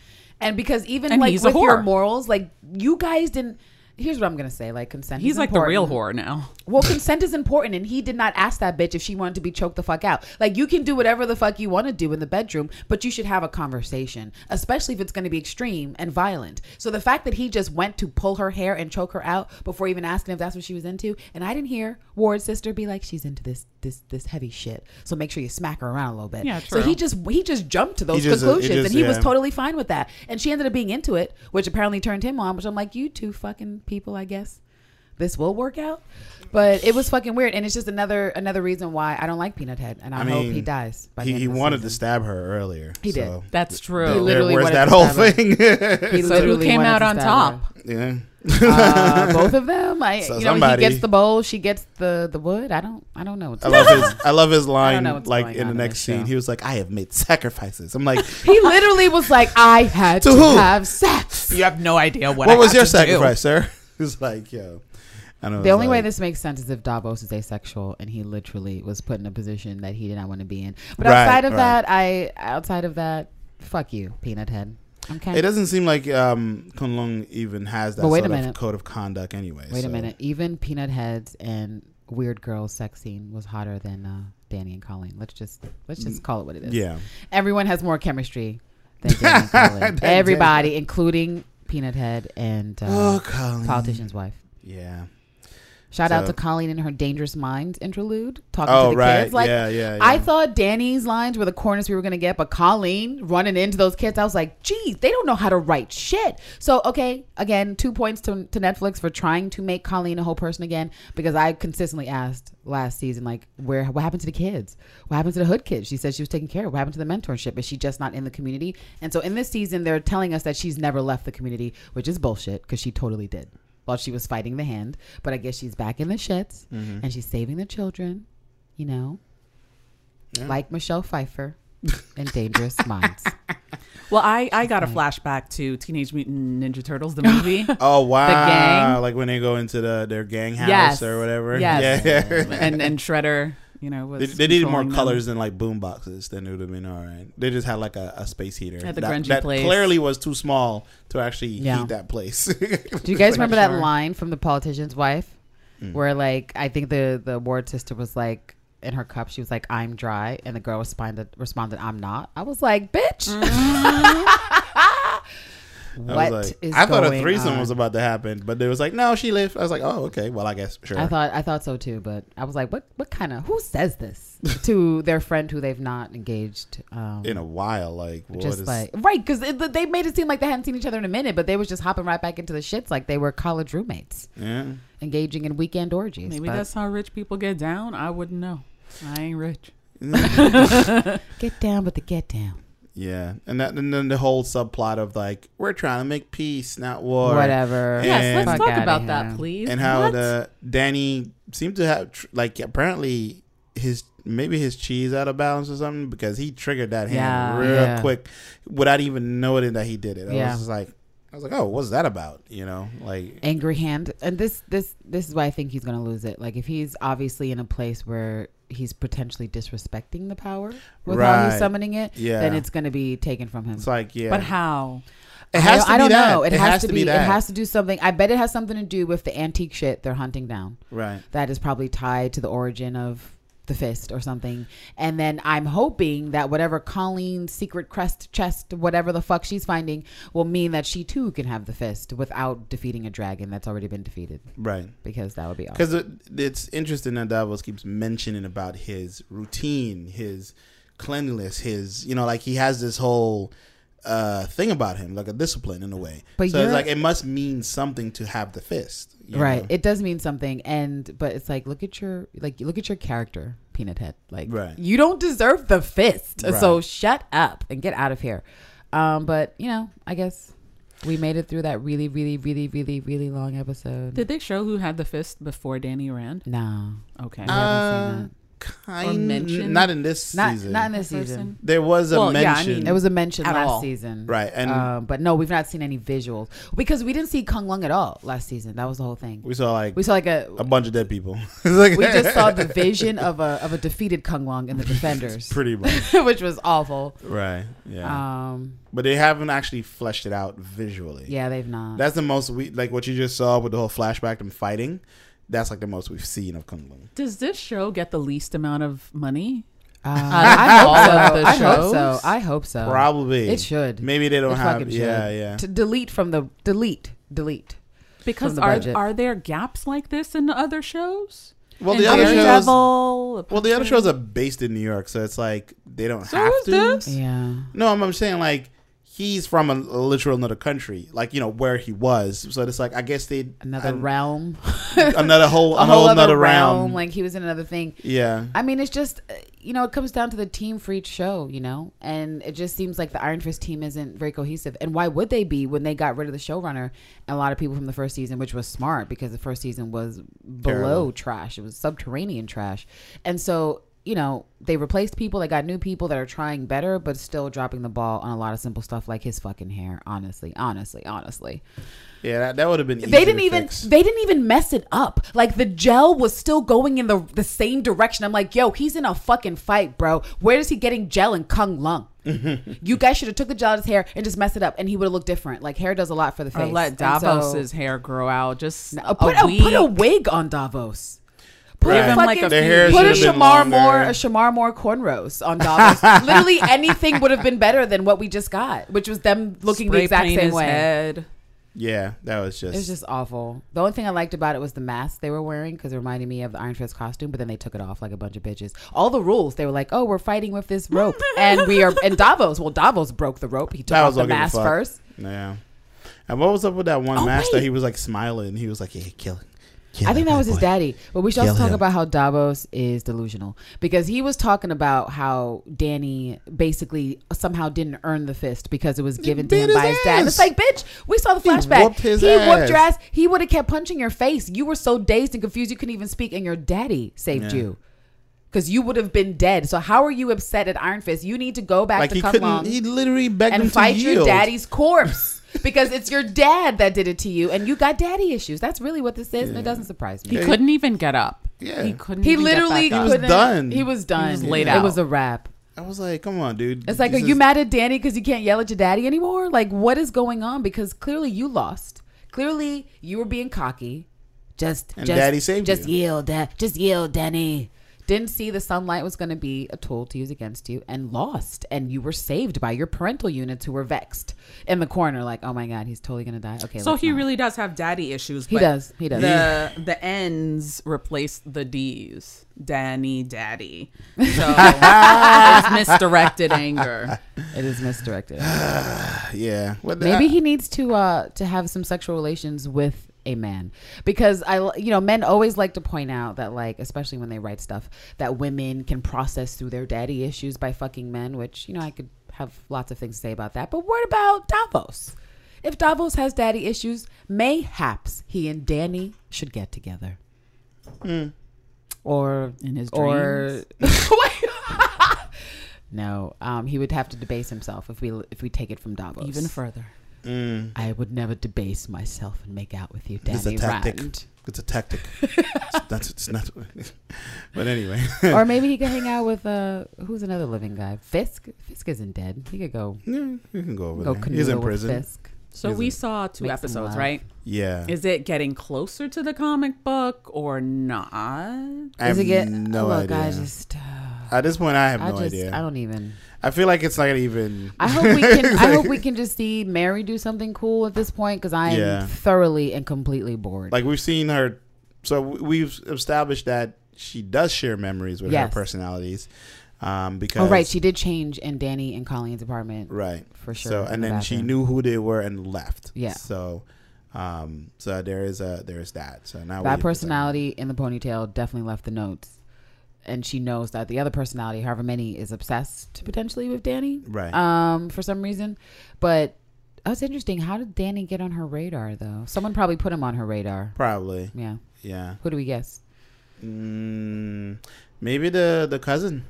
And because even and like with whore. Your morals, like you guys didn't. Here's what I'm gonna say. Like consent. He's is like important. The real whore now. Well, consent is important, and he did not ask that bitch if she wanted to be choked the fuck out. Like you can do whatever the fuck you want to do in the bedroom, but you should have a conversation, especially if it's gonna be extreme and violent. So the fact that he just went to pull her hair and choke her out before even asking if that's what she was into, and I didn't hear Ward's sister be like, "She's into this this this heavy shit, so make sure you smack her around a little bit." Yeah, true. So he just he just jumped to those just, conclusions, uh, just, and he yeah. was totally fine with that. And she ended up being into it, which apparently turned him on. Which I'm like, you two fucking. People, I guess this will work out, but it was fucking weird, and it's just another another reason why I don't like Peanut Head, and I, I mean, hope he dies. By he the end he of the wanted season. To stab her earlier. He did. So that's true. He literally where's that whole thing? He literally so came out on top. Her. Yeah, uh, both of them. I, so you know, somebody, he gets the bowl, she gets the the wood. I don't. I don't know. What's I love his. I love his line. Like in the next scene, show. He was like, "I have made sacrifices." I'm like, he literally was like, "I had to, to have sex." You have no idea what. What was your sacrifice, sir? It's like, yo, I don't know. The only like, way this makes sense is if Davos is asexual and he literally was put in a position that he did not want to be in. But right, outside of right. that, I outside of that, fuck you, Peanut Head. Okay. It doesn't seem like um, Kunlun even has that sort of code of conduct, anyway. Wait so. a minute, even Peanut Heads and Weird Girls sex scene was hotter than uh, Danny and Colleen. Let's just let's just call it what it is. Yeah, everyone has more chemistry than Danny and Colleen. Everybody, Danny. Including. Peanut Head and uh, oh, politician's wife. Yeah. Shout so. out to Colleen and her Dangerous Minds interlude. Talking oh, to the right. kids. Like, yeah, yeah, yeah. I thought Danny's lines were the corners we were going to get, but Colleen running into those kids, I was like, geez, they don't know how to write shit. So, okay, again, two points to, to Netflix for trying to make Colleen a whole person again, because I consistently asked last season, like, where what happened to the kids? What happened to the hood kids? She said she was taking care of. What happened to the mentorship? Is she just not in the community? And so in this season, they're telling us that she's never left the community, which is bullshit, because she totally did. While she was fighting the hand, but I guess she's back in the shits mm-hmm. and she's saving the children, you know, yeah. like Michelle Pfeiffer in Dangerous Minds. Well, I, I got a flashback to Teenage Mutant Ninja Turtles, the movie. Oh, wow. The gang. Like when they go into the, their gang house yes. or whatever. Yes. Yeah. And, and Shredder. You know, was they, they needed more them. Colors than like boom boxes. Then it would have been all right. They just had like a, a space heater at the that, grungy that place. Clearly was too small to actually yeah. heat that place. Do you guys remember that line from The Politician's Wife, mm. where like I think the the Ward sister was like in her cup, she was like, "I'm dry," and the girl responded, "Responded, I'm not." I was like, "Bitch." Mm-hmm. What I like, is I going thought a threesome on? Was about to happen, but they was like, "No, she lived." I was like, "Oh, okay. Well, I guess sure." I thought I thought so too, but I was like, "What? What kind of who says this to their friend who they've not engaged um, in a while?" Like, what just is like right because they made it seem like they hadn't seen each other in a minute, but they was just hopping right back into the shits like they were college roommates, yeah, engaging in weekend orgies. Maybe that's how rich people get down. I wouldn't know. I ain't rich. Get down with the get down. Yeah, and, that, and then the whole subplot of like we're trying to make peace, not war. Whatever. And yes, let's talk about here. that, please. And how what? the Danny seemed to have tr- like apparently his maybe his chi's out of balance or something, because he triggered that hand yeah, real yeah. quick without even knowing that he did it. I yeah. was just like, I was like, oh, what's that about? You know, like angry hand. And this this this is why I think he's gonna lose it. Like if he's obviously in a place where he's potentially disrespecting the power with right. how he's summoning it, yeah. then it's going to be taken from him. It's like, yeah. But how? It has I, to I don't be that. know. It, it has, has to be, be it has to do something. I bet it has something to do with the antique shit they're hunting down. Right. That is probably tied to the origin of the fist or something. And then I'm hoping that whatever Colleen's secret crest chest, whatever the fuck she's finding, will mean that she too can have the fist without defeating a dragon that's already been defeated. Right. Because that would be awesome. Because it, it's interesting that Davos keeps mentioning about his routine, his cleanliness, his, you know, like he has this whole uh, thing about him, like a discipline in a way. But so it's like, it must mean something to have the fist. You right. know? It does mean something. And, but it's like, look at your, like, look at your character, Peanut Head. Like, right. you don't deserve the fist. Right. So shut up and get out of here. Um, but, you know, I guess we made it through that really, really, really, really, really long episode. Did they show who had the fist before Danny ran? No. Okay. We uh, haven't seen that. Kind mention? Not in this not, season. Not in this season. season. There was a well, mention. Yeah, I mean, there was a mention last all. season. Right. And um, but no, we've not seen any visuals. Because we didn't see Kung Lung at all last season. That was the whole thing. We saw like we saw like a, a bunch of dead people. Like, we just saw the vision of a of a defeated Kung Lung in the Defenders. Pretty much. Which was awful. Right. Yeah. Um But they haven't actually fleshed it out visually. Yeah, they've not. That's the most we like what you just saw with the whole flashback, them fighting. That's like the most we've seen of Kung Lung. Does this show get the least amount of money? Uh, I, hope so. I hope so. I hope so. Probably. It should. Maybe they don't it have. Yeah, should. yeah. To delete from the delete, delete. Because the are budget. are there gaps like this in the other shows? Well, the other, shows, Devil, well the other shows are based in New York, so it's like they don't so have to. This? Yeah. No, I'm, I'm saying like. He's from a, a literal another country, like, you know, where he was. So it's like, I guess they... Another an, realm. Another whole, a whole, whole another realm. realm. Like, he was in another thing. Yeah. I mean, it's just, you know, it comes down to the team for each show, you know? And it just seems like the Iron Fist team isn't very cohesive. And why would they be when they got rid of the showrunner and a lot of people from the first season, which was smart because the first season was below Terrible. trash. It was subterranean trash. And so... You know, they replaced people. They got new people that are trying better, but still dropping the ball on a lot of simple stuff like his fucking hair. Honestly, honestly, honestly. Yeah, that, that would have been. Easy they didn't to even. Fix. They didn't even mess it up. Like the gel was still going in the the same direction. I'm like, yo, he's in a fucking fight, bro. Where is he getting gel in Kung Lung? You guys should have took the gel out of his hair and just messed it up, and he would have looked different. Like hair does a lot for the face. Or let Davos's so, hair grow out. Just no, put a, a put a wig on Davos. Put, right. fucking, like a, put a Shamar Moore, a Shamar Moore cornrows on Davos. Literally anything would have been better than what we just got, which was them looking Spray the exact same way. Head. Yeah, that was just. It was just awful. The only thing I liked about it was the mask they were wearing because it reminded me of the Iron Fist costume, but then they took it off like a bunch of bitches. All the rules, they were like, "Oh, we're fighting with this rope," and we are. And Davos, well, Davos broke the rope. He took Davos off the mask first. Yeah. And what was up with that one oh, mask that he was like smiling? He was like, "Yeah, kill it." Kill I think that was boy. his daddy. But we should Kill also talk him. about how Davos is delusional. Because he was talking about how Danny basically somehow didn't earn the fist because it was given to him his by his dad. And it's like, bitch, we saw the flashback. He whooped, his he ass. whooped your ass. He would have kept punching your face. You were so dazed and confused you couldn't even speak. And your daddy saved yeah. you. Because you would have been dead. So how are you upset at Iron Fist? You need to go back like to Kung Lung. He literally begged him to yield. And fight your daddy's corpse. Because it's your dad that did it to you, and you got daddy issues. That's really what this is, yeah. and it doesn't surprise me. He couldn't even get up. Yeah, he couldn't. He even literally get back up. He was done. He was done. He was laid yeah. out. It was a wrap. I was like, come on, dude. It's like, this are you is- mad at Danny because you can't yell at your daddy anymore? Like, what is going on? Because clearly you lost. Clearly you were being cocky. Just, and just, daddy saved just you. Yield, da- just yield, Danny. Didn't see the sunlight was going to be a tool to use against you and lost. And you were saved by your parental units who were vexed in the corner. Like, oh my God, he's totally going to die. Okay, so he not. really does have daddy issues. He but does. He does. The, the N's replaced the D's. Danny, daddy. So it's misdirected anger. It is misdirected. Yeah. Well, Maybe I- he needs to uh, to have some sexual relations with a man, because I, you know, men always like to point out that, like, especially when they write stuff, that women can process through their daddy issues by fucking men, which, you know, I could have lots of things to say about that. But what about Davos? If Davos has daddy issues, mayhaps he and Danny should get together. Mm. Or in his dreams. Or no, um, he would have to debase himself if we if we take it from Davos even further. Mm. I would never debase myself and make out with you, Danny. It's a tactic. Rand. It's a tactic. it's, that's it's not. But anyway, or maybe he could hang out with uh, who's another living guy? Fisk. Fisk isn't dead. He could go. Yeah, he can go over go there. He's in prison. Fisk. So He's we in, saw two episodes, right? Yeah. Is it getting closer to the comic book or not? I have Is it get, no look, idea. I just. Uh, At this point, I have I no just, idea. I don't even. I feel like it's not even. I hope we can. like, I hope we can just see Mary do something cool at this point, because I am yeah. thoroughly and completely bored. Like, we've seen her, so we've established that she does share memories with yes. her personalities. Um, because oh right, she did change in Danny and Colleen's apartment, right? For sure. So and the then bathroom. She knew who they were and left. Yeah. So, um, so there is a there is that. So now that personality in the ponytail definitely left the notes. And she knows that the other personality, however many, is obsessed potentially with Danny, right? Um, for some reason. But oh, it's interesting. How did Danny get on her radar, though? Someone probably put him on her radar. Probably. Yeah. Yeah. Who do we guess? Mm, maybe the the cousin.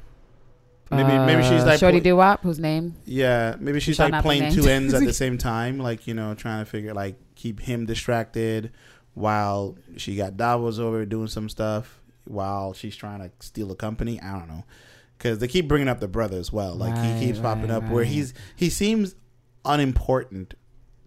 Maybe uh, maybe she's like Shorty Doo-Wop, whose name? Yeah. Maybe she's like playing two ends at the same time, like, you know, trying to figure like keep him distracted while she got Davos over doing some stuff. While she's trying to steal a company, I don't know, because they keep bringing up the brother as well. Like right, he keeps right, popping up right. where he's he seems unimportant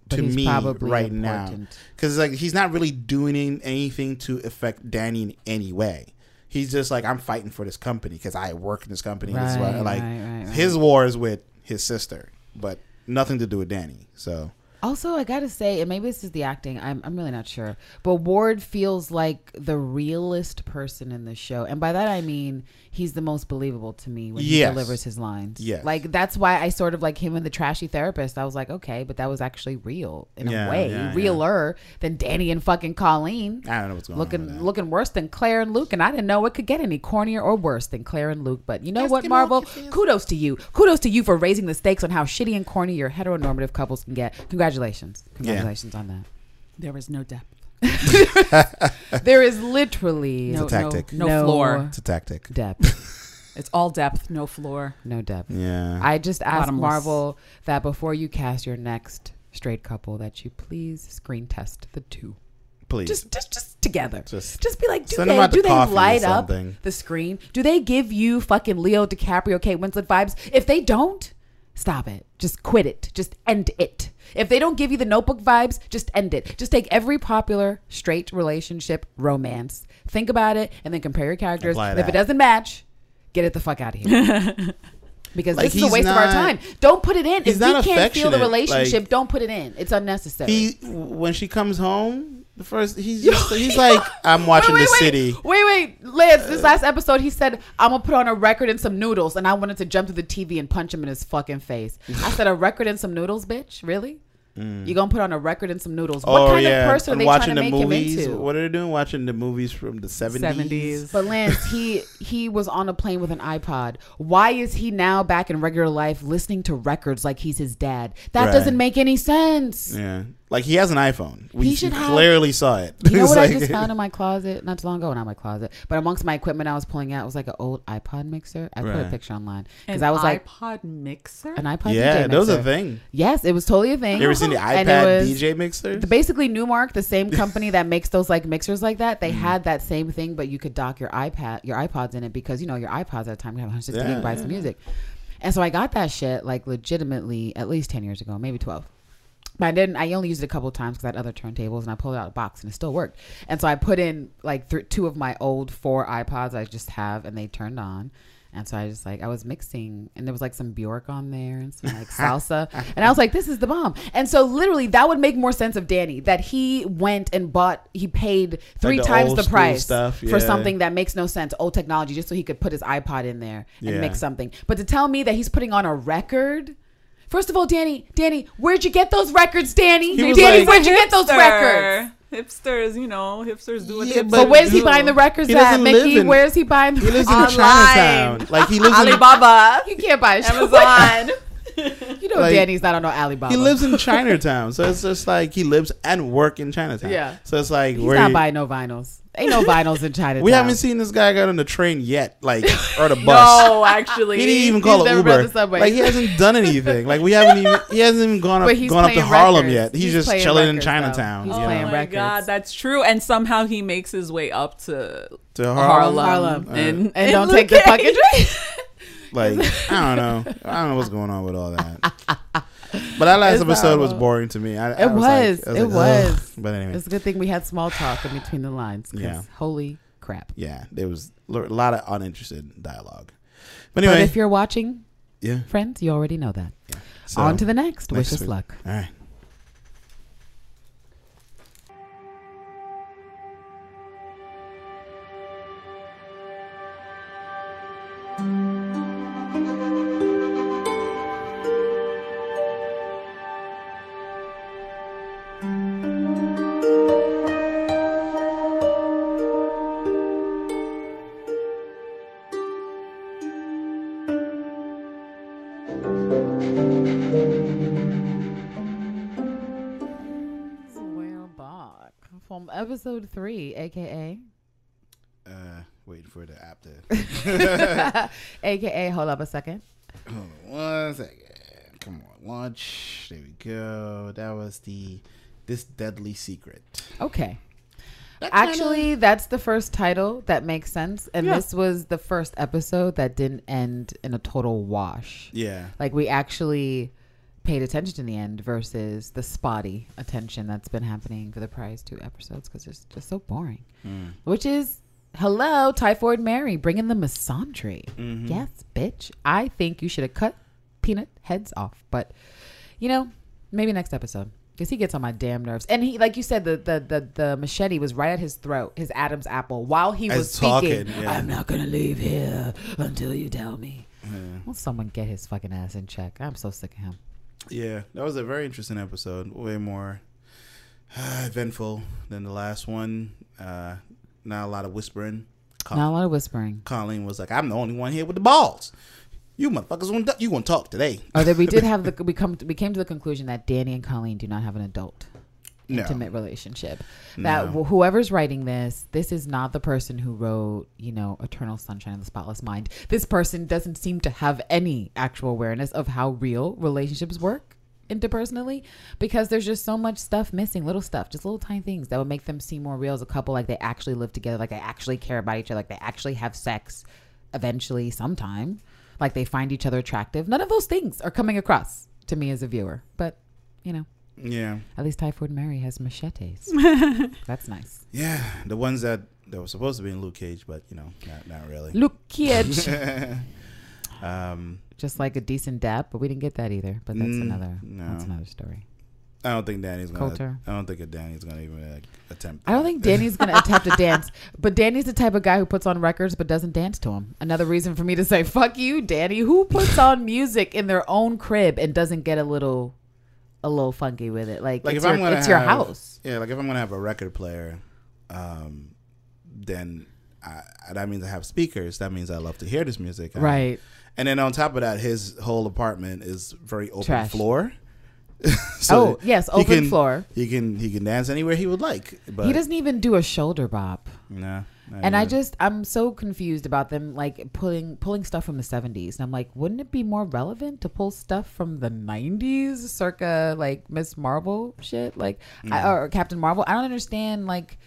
but to me right important. now, because like he's not really doing anything to affect Danny in any way. He's just like, I'm fighting for this company because I work in this company. Right, this is why, like right, right, his right. war is with his sister, but nothing to do with Danny. So. Also, I gotta say, and maybe this is the acting, I'm I'm really not sure, but Ward feels like the realest person in the show. And by that, I mean, he's the most believable to me when yes. he delivers his lines. Yes. Like, that's why I sort of like him and the trashy therapist. I was like, okay, but that was actually real in yeah, a way. Yeah, realer yeah. than Danny and fucking Colleen. I don't know what's going looking, on with that. Looking worse than Claire and Luke. And I didn't know it could get any cornier or worse than Claire and Luke. But you know Ask what, Marvel? Kudos to you. Kudos to you for raising the stakes on how shitty and corny your heteronormative couples can get. Congrats. Congratulations. Congratulations yeah. on that. There is no depth. There is literally no, it's a tactic. No, no, no floor. It's a tactic. Depth. It's all depth, no floor. No depth. Yeah. I just ask Bottomless. Marvel that before you cast your next straight couple that you please screen test the two. Please. Just just just together. Just, just be like, do they do they light up the screen? Do they give you fucking Leo DiCaprio, Kate Winslet vibes? If they don't, stop it. Just quit it. Just end it. If they don't give you the Notebook vibes, just end it. Just take every popular straight relationship romance. Think about it and then compare your characters. And if it doesn't match, get it the fuck out of here. Because like, this is a waste not, of our time. Don't put it in. If you can't feel the relationship, like, don't put it in. It's unnecessary. He, when she comes home, the first he's just, he's like, I'm watching wait, wait, The City. Wait, wait, Lance, this last episode he said, I'm gonna put on a record and some noodles, and I wanted to jump to the T V and punch him in his fucking face. I said, a record and some noodles, bitch? Really? Mm. You're gonna put on a record and some noodles. Oh, what kind yeah. of person are they watching trying to the make movies? Him into? What are they doing? Watching the movies from the seventies. But Lance, he he was on a plane with an iPod. Why is he now back in regular life listening to records like he's his dad? That right. doesn't make any sense. Yeah, like he has an iPhone. We he should clearly have, saw it. You know what like, I just found in my closet not too long ago? Not my closet, but amongst my equipment I was pulling out, it was like an old iPod mixer. I right. put a picture online because I was like, iPod mixer, an iPod. Yeah, D J mixer. That was a thing. Yes, it was totally a thing. The iPad D J mixers? Basically, Newmark, the same company that makes those like mixers like that, they mm. had that same thing, but you could dock your iPad, your iPods in it because, you know, your iPods at the time have one hundred sixty yeah, gigabytes yeah. of music. And so I got that shit like legitimately at least ten years ago, maybe twelve. But I didn't, I only used it a couple of times because I had other turntables and I pulled out a box and it still worked. And so I put in like th- two of my old four iPods I just have and they turned on. And so I just like, I was mixing and there was like some Bjork on there and some like salsa. And I was like, this is the bomb. And so literally that would make more sense of Danny, that he went and bought, he paid three like the times the price stuff, yeah. for something that makes no sense. Old technology, just so he could put his iPod in there and yeah. mix something. But to tell me that he's putting on a record. First of all, Danny, Danny, where'd you get those records, Danny? Danny, like, where'd you get those records? Hipsters, you know, hipsters do what yeah, hipsters but where's do. He buying the records at, Mickey? In, where's he buying the records? He lives in Chinatown. Like, he lives Alibaba. In, you can't buy Amazon. You know, like, Danny's not on no Alibaba. He lives in Chinatown. So it's just like he lives and work in Chinatown. Yeah. So it's like, he's where not you, buying no vinyls. Ain't no vinyls in Chinatown. We haven't seen this guy get on the train yet, like, or the bus. No, actually. He didn't even call an Uber. Like, he hasn't done anything. Like, we haven't even, he hasn't even gone up, gone up to Harlem records. Yet. He's, he's just chilling records, in Chinatown. Though. He's oh playing my records. God, that's true. And somehow he makes his way up to, to Harlem. Harlem. Uh, and, and, and don't Luke take K. the fucking drink. Like, I don't know. I don't know what's going on with all that. But that last it's episode horrible. Was boring to me. I, I it was. was, like, I was it like, was. But anyway, it's a good thing we had small talk in between the lines. Yeah. Holy crap. Yeah, there was a lot of uninterested dialogue. But anyway, but if you're watching, yeah, friends, you already know that. Yeah. So, on to the next. Wish us luck. All right. Episode three, aka uh wait for the app to aka hold up a second hold on one second come on launch there we go. That was the This Deadly Secret. Okay, that actually kinda... that's the first title that makes sense. And yeah, this was the first episode that didn't end in a total wash. Yeah, like we actually paid attention in the end versus the spotty attention that's been happening for the prior two episodes because it's just so boring. Mm. Which is, hello, Typhoid Mary, bringing the misandry. Mm-hmm. Yes, bitch. I think you should have cut peanut heads off. But, you know, maybe next episode because he gets on my damn nerves. And he, like you said, the the the, the machete was right at his throat, his Adam's apple, while he was speaking. Talking, yeah. I'm not going to leave here until you tell me. Yeah. Will someone get his fucking ass in check? I'm so sick of him. Yeah, that was a very interesting episode. Way more uh, eventful than the last one. Uh, not a lot of whispering. Col- not a lot of whispering. Colleen was like, "I'm the only one here with the balls. You motherfuckers, wanna, you gonna talk today?" Oh, that we did have the we come we came to the conclusion that Danny and Colleen do not have an adult intimate no. relationship. That no. whoever's writing this, this is not the person who wrote, you know, Eternal Sunshine of the Spotless Mind. This person doesn't seem to have any actual awareness of how real relationships work interpersonally, because there's just so much stuff missing, little stuff, just little tiny things that would make them seem more real as a couple, like they actually live together, like they actually care about each other, like they actually have sex eventually sometime, like they find each other attractive. None of those things are coming across to me as a viewer, but, you know. Yeah. At least Typhoid Mary has machetes. That's nice. Yeah. The ones that, that were supposed to be in Luke Cage, but, you know, not, not really. Luke Cage. um, Just like a decent dab, but we didn't get that either. But that's mm, another no. that's another story. I don't think Danny's going to. I don't think Danny's going to even like, attempt. That. I don't think Danny's going to attempt to dance. But Danny's the type of guy who puts on records but doesn't dance to them. Another reason for me to say, fuck you, Danny. Who puts on music in their own crib and doesn't get a little... a little funky with it, like, like it's, if your, I'm gonna it's have, your house. Yeah, like if I'm gonna have a record player, um, then I, that means I have speakers. That means I love to hear this music, right? I, and then on top of that, his whole apartment is very open Trash. floor. So oh yes, open he can, floor. He can he can dance anywhere he would like. But he doesn't even do a shoulder bop. No. Not and either. I just, I'm so confused about them, like, pulling pulling stuff from the seventies. And I'm like, wouldn't it be more relevant to pull stuff from the nineties, circa, like, Miss Marvel shit? Like, mm. I, or Captain Marvel? I don't understand, like,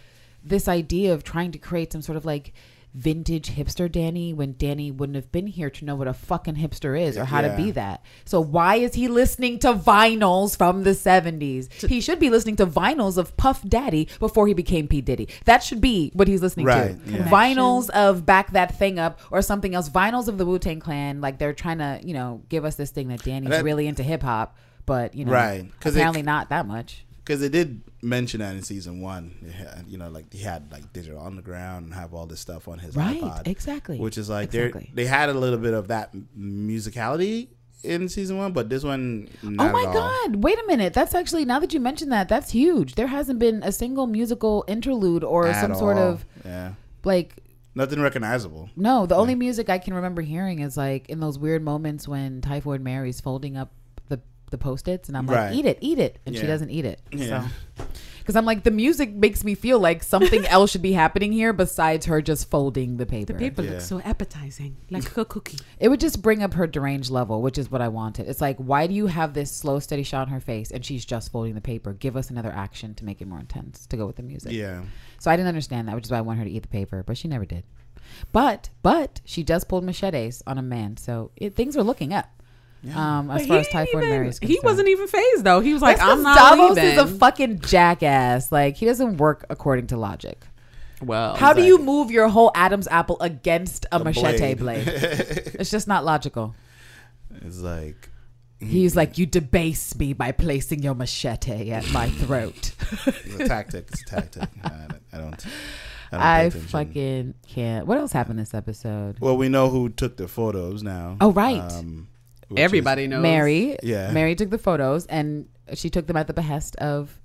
this idea of trying to create some sort of, like, vintage hipster Danny when Danny wouldn't have been here to know what a fucking hipster is or how yeah. to be that. So why is he listening to vinyls from the seventies? He should be listening to vinyls of Puff Daddy before he became P. Diddy. That should be what he's listening right, to. Yeah. Vinyls of Back That Thing Up or something else. Vinyls of the Wu-Tang Clan. Like they're trying to, you know, give us this thing that Danny's that, really into hip hop, but, you know, right. apparently it, not that much. Because they did mention that in season one, had, you know, like he had like Digital Underground and have all this stuff on his right, iPod, exactly. Which is like exactly. they they had a little bit of that musicality in season one, but this one, not oh my at god! All. Wait a minute. That's actually, now that you mentioned that, that's huge. There hasn't been a single musical interlude or at some all. sort of yeah, like nothing recognizable. No, the yeah. only music I can remember hearing is like in those weird moments when Typhoid Mary's folding up the the Post-its, and I'm right. like, eat it, eat it, and yeah. she doesn't eat it. Yeah. So. Because I'm like, the music makes me feel like something else should be happening here besides her just folding the paper. The paper yeah. looks so appetizing, like a cookie. It would just bring up her deranged level, which is what I wanted. It's like, why do you have this slow, steady shot on her face and she's just folding the paper? Give us another action to make it more intense, to go with the music. Yeah. So I didn't understand that, which is why I wanted her to eat the paper, but she never did. But, but she does pull machetes on a man, so it, things are looking up. Yeah. Um, as but far as Typhoid Mary is concerned, he wasn't even phased though. He was like, "I'm not Davos leaving." Davos is a fucking jackass. Like, he doesn't work according to logic. Well, how exactly. do you move your whole Adam's apple against a the machete blade? blade? It's just not logical. It's like he's like, "You debase me by placing your machete at my throat." It's a tactic. It's a tactic. I, I don't. I, I fucking can't. What else happened this episode? Well, we know who took the photos now. Oh right. Um, Which Everybody knows. Mary. Yeah. Mary took the photos, and she took them at the behest of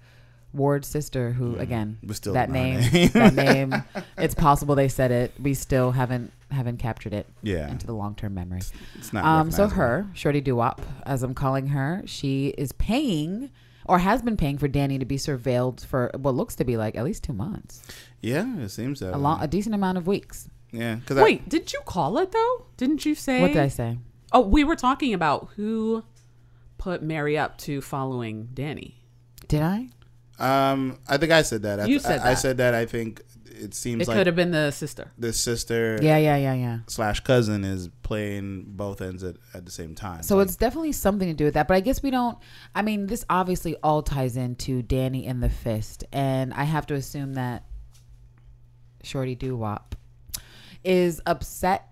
Ward's sister, who, mm. again, still that name, name. that name, it's possible they said it. We still haven't haven't captured it yeah. into the long-term memory. It's, it's not um, so her, Shorty Doo-Wop, as I'm calling her, she is paying or has been paying for Danny to be surveilled for what looks to be like at least two months. Yeah, it seems that. A, long, a decent amount of weeks. Yeah. Wait, I, did you call it, though? Didn't you say? What did I say? Oh, we were talking about who put Mary up to following Danny. Did I? Um, I think I said that. I th- you said I, that. I said that. I think it seems it like... It could have been the sister. The sister... Yeah, yeah, yeah, yeah. Slash cousin is playing both ends at, at the same time. So like, it's definitely something to do with that. But I guess we don't... I mean, this obviously all ties into Danny and the Fist. And I have to assume that Shorty Doo-Wop is upset.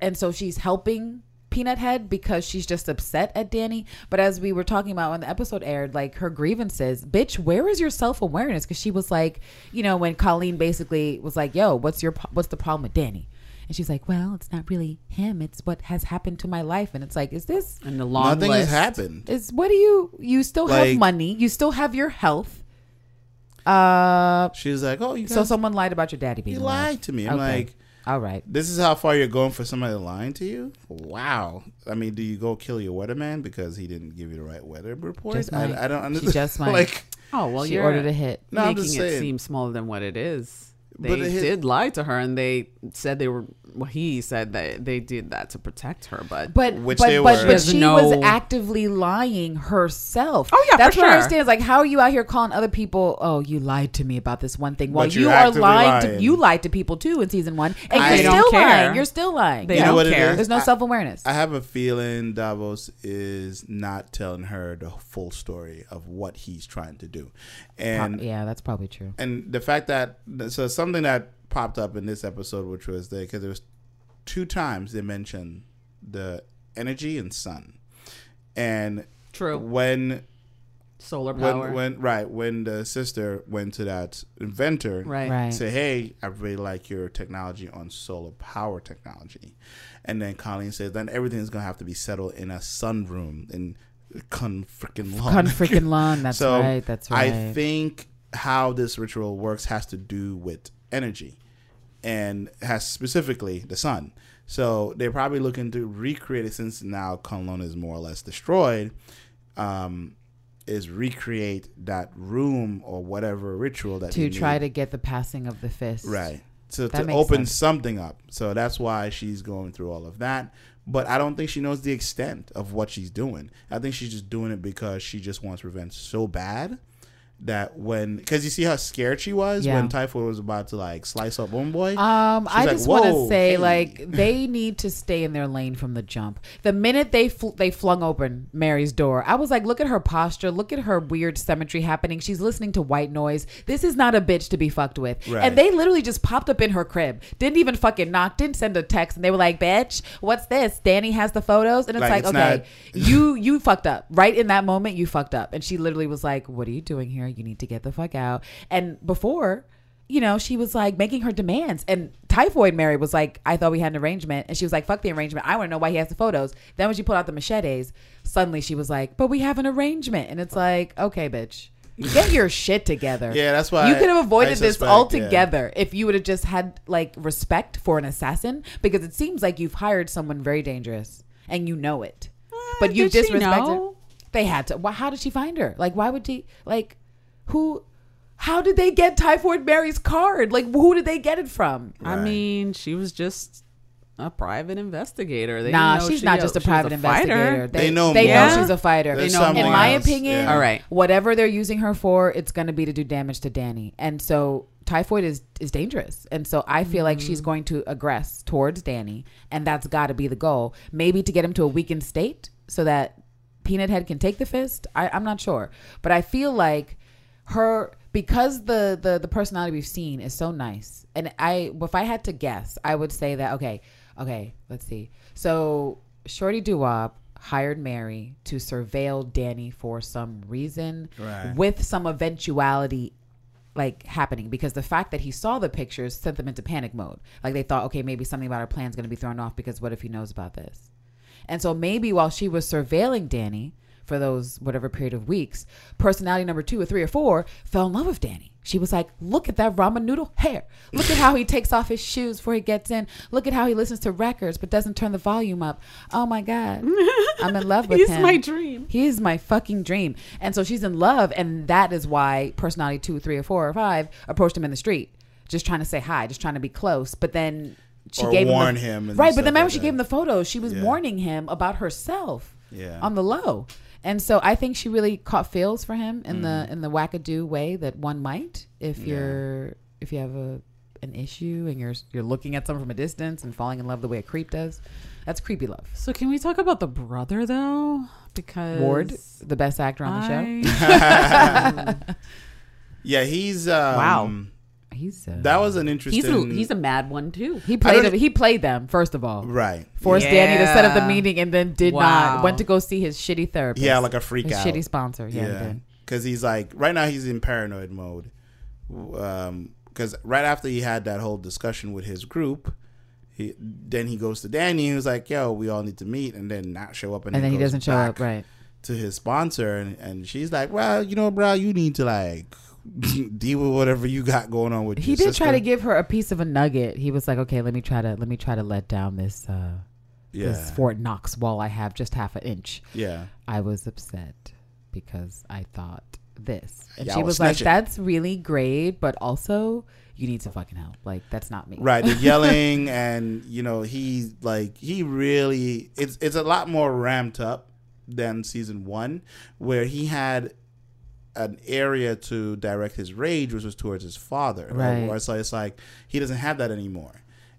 And so she's helping... Peanut Head because she's just upset at Danny. But as we were talking about when the episode aired, like her grievances, bitch, where is your self-awareness? Because she was like, you know, when Colleen basically was like, yo, what's your what's the problem with Danny? And she's like, well, it's not really him. It's what has happened to my life. And it's like, is this? And the long Nothing list, has happened. Is what do you, you still like, have money. You still have your health. Uh, She's like, oh, you guys, so someone lied about your daddy being You alive. lied to me. I'm okay. like. All right. This is how far you're going for somebody lying to you? Wow. I mean, do you go kill your weatherman because he didn't give you the right weather report? I, I don't understand. She just might. Like, oh, well, you ordered a hit. No, making I'm just saying. It seem smaller than what it is. They but it hit, did lie to her, and they said they were. Well, he said that they did that to protect her, but but which but, they but, were. but she no. was actively lying herself. Oh yeah, that's for what sure. I understand. It's like, how are you out here calling other people? Oh, you lied to me about this one thing. Well, you are lying. lying. To, you lied to people too in season one, and I, you're still lying. You're still lying. They you don't know care. There's no self awareness. I have a feeling Davos is not telling her the full story of what he's trying to do, and Pro- yeah, that's probably true. And the fact that so some. Something that popped up in this episode, which was there because there was two times they mentioned the energy and sun, and true when solar power. When, when right when the sister went to that inventor, right, right. say, hey, I really like your technology on solar power technology, and then Colleen says, then everything's gonna have to be settled in a sun room in con freaking lawn, con freaking lawn. That's so right. That's right. I think how this ritual works has to do with energy and has specifically the sun. So they're probably looking to recreate it since now Kunlun is more or less destroyed, um, is recreate that room or whatever ritual that to try need. to get the passing of the fist. Right. So that to open sense. something up. So that's why she's going through all of that. But I don't think she knows the extent of what she's doing. I think she's just doing it because she just wants revenge so bad. That when, because you see how scared she was yeah. when Typhoid was about to like slice up Homeboy. Um, I like, just want to say hey. like they need to stay in their lane from the jump. The minute they fl- they flung open Mary's door, I was like, look at her posture, look at her weird symmetry happening. She's listening to white noise. This is not a bitch to be fucked with. Right. And they literally just popped up in her crib, didn't even fucking knock, didn't send a text, and they were like, bitch, what's this? Danny has the photos, and it's like, like it's okay, not- you you fucked up right in that moment. You fucked up, and she literally was like, what are you doing here? You need to get the fuck out. And before you know, she was like making her demands, and Typhoid Mary was like, I thought we had an arrangement. And she was like, fuck the arrangement. I want to know why he has the photos. Then when she pulled out the machetes, suddenly she was like, but we have an arrangement. And it's like, okay, bitch, get your shit together. Yeah, that's why. You could have avoided I suspect, this altogether yeah. if you would have just had like respect for an assassin, because it seems like you've hired someone very dangerous and you know it. Uh, but you disrespected. They had to. Why, how did she find her? Like, why would she, like, who? How did they get Typhoid Mary's card? Like, who did they get it from? Right. I mean, she was just a private investigator. They nah, know she's she, not just a private a investigator. They, they know They more. know she's a fighter. They know, in my else. opinion, yeah. all right. whatever they're using her for, it's going to be to do damage to Danny. And so Typhoid is, is dangerous. And so I feel mm-hmm. like she's going to aggress towards Danny. And that's got to be the goal. Maybe to get him to a weakened state so that Peanut Head can take the fist. I, I'm not sure. But I feel like her... Because the, the the personality we've seen is so nice, and I if I had to guess, I would say that okay, okay, let's see. So Shorty Doo-Wop hired Mary to surveil Danny for some reason, right. with some eventuality like happening, because the fact that he saw the pictures sent them into panic mode. Like they thought, okay, maybe something about our plan is going to be thrown off because what if he knows about this? And so maybe while she was surveilling Danny for those whatever period of weeks, personality number two or three or four fell in love with Danny. She was like, look at that ramen noodle hair. Look at how he takes off his shoes before he gets in. Look at how he listens to records but doesn't turn the volume up. Oh my God, I'm in love with He's him. He's my dream. He is my fucking dream. And so she's in love, and that is why personality two, three, or four, or five approached him in the street, just trying to say hi, just trying to be close. But then she or gave warn him. The, him right, but then remember like she that. gave him the photos. She was yeah. warning him about herself yeah. on the low. And so I think she really caught feels for him in mm. the in the wackadoo way that one might if yeah. you're if you have a an issue and you're you're looking at someone from a distance and falling in love the way a creep does. That's creepy love. So can we talk about the brother though? Because Ward, the best actor on I... the show. yeah, he's um, wow. He's a, that was an interesting. He's a, he's a mad one too. He played a, he played them first of all, right? Forced yeah. Danny to set up the meeting and then did wow. not went to go see his shitty therapist. Yeah, like a freak his out, shitty sponsor. Yeah, because yeah. he's like right now he's in paranoid mode. Um, because right after he had that whole discussion with his group, he then he goes to Danny who's like, "Yo, we all need to meet," and then not show up, and, and then he, he doesn't show up, right? To his sponsor, and and she's like, "Well, you know, bro, you need to like." deal with whatever you got going on with you. He did sister. try to give her a piece of a nugget. He was like, okay, let me try to let me try to let down this uh yeah. this Fort Knox wall I have just half an inch. Yeah. I was upset because I thought this. And Y'all she was like, that's really great, but also you need some fucking help. Like that's not me. Right. The yelling and you know, he like he really it's it's a lot more ramped up than season one, where he had an area to direct his rage, which was towards his father. Right. Right? So it's like he doesn't have that anymore.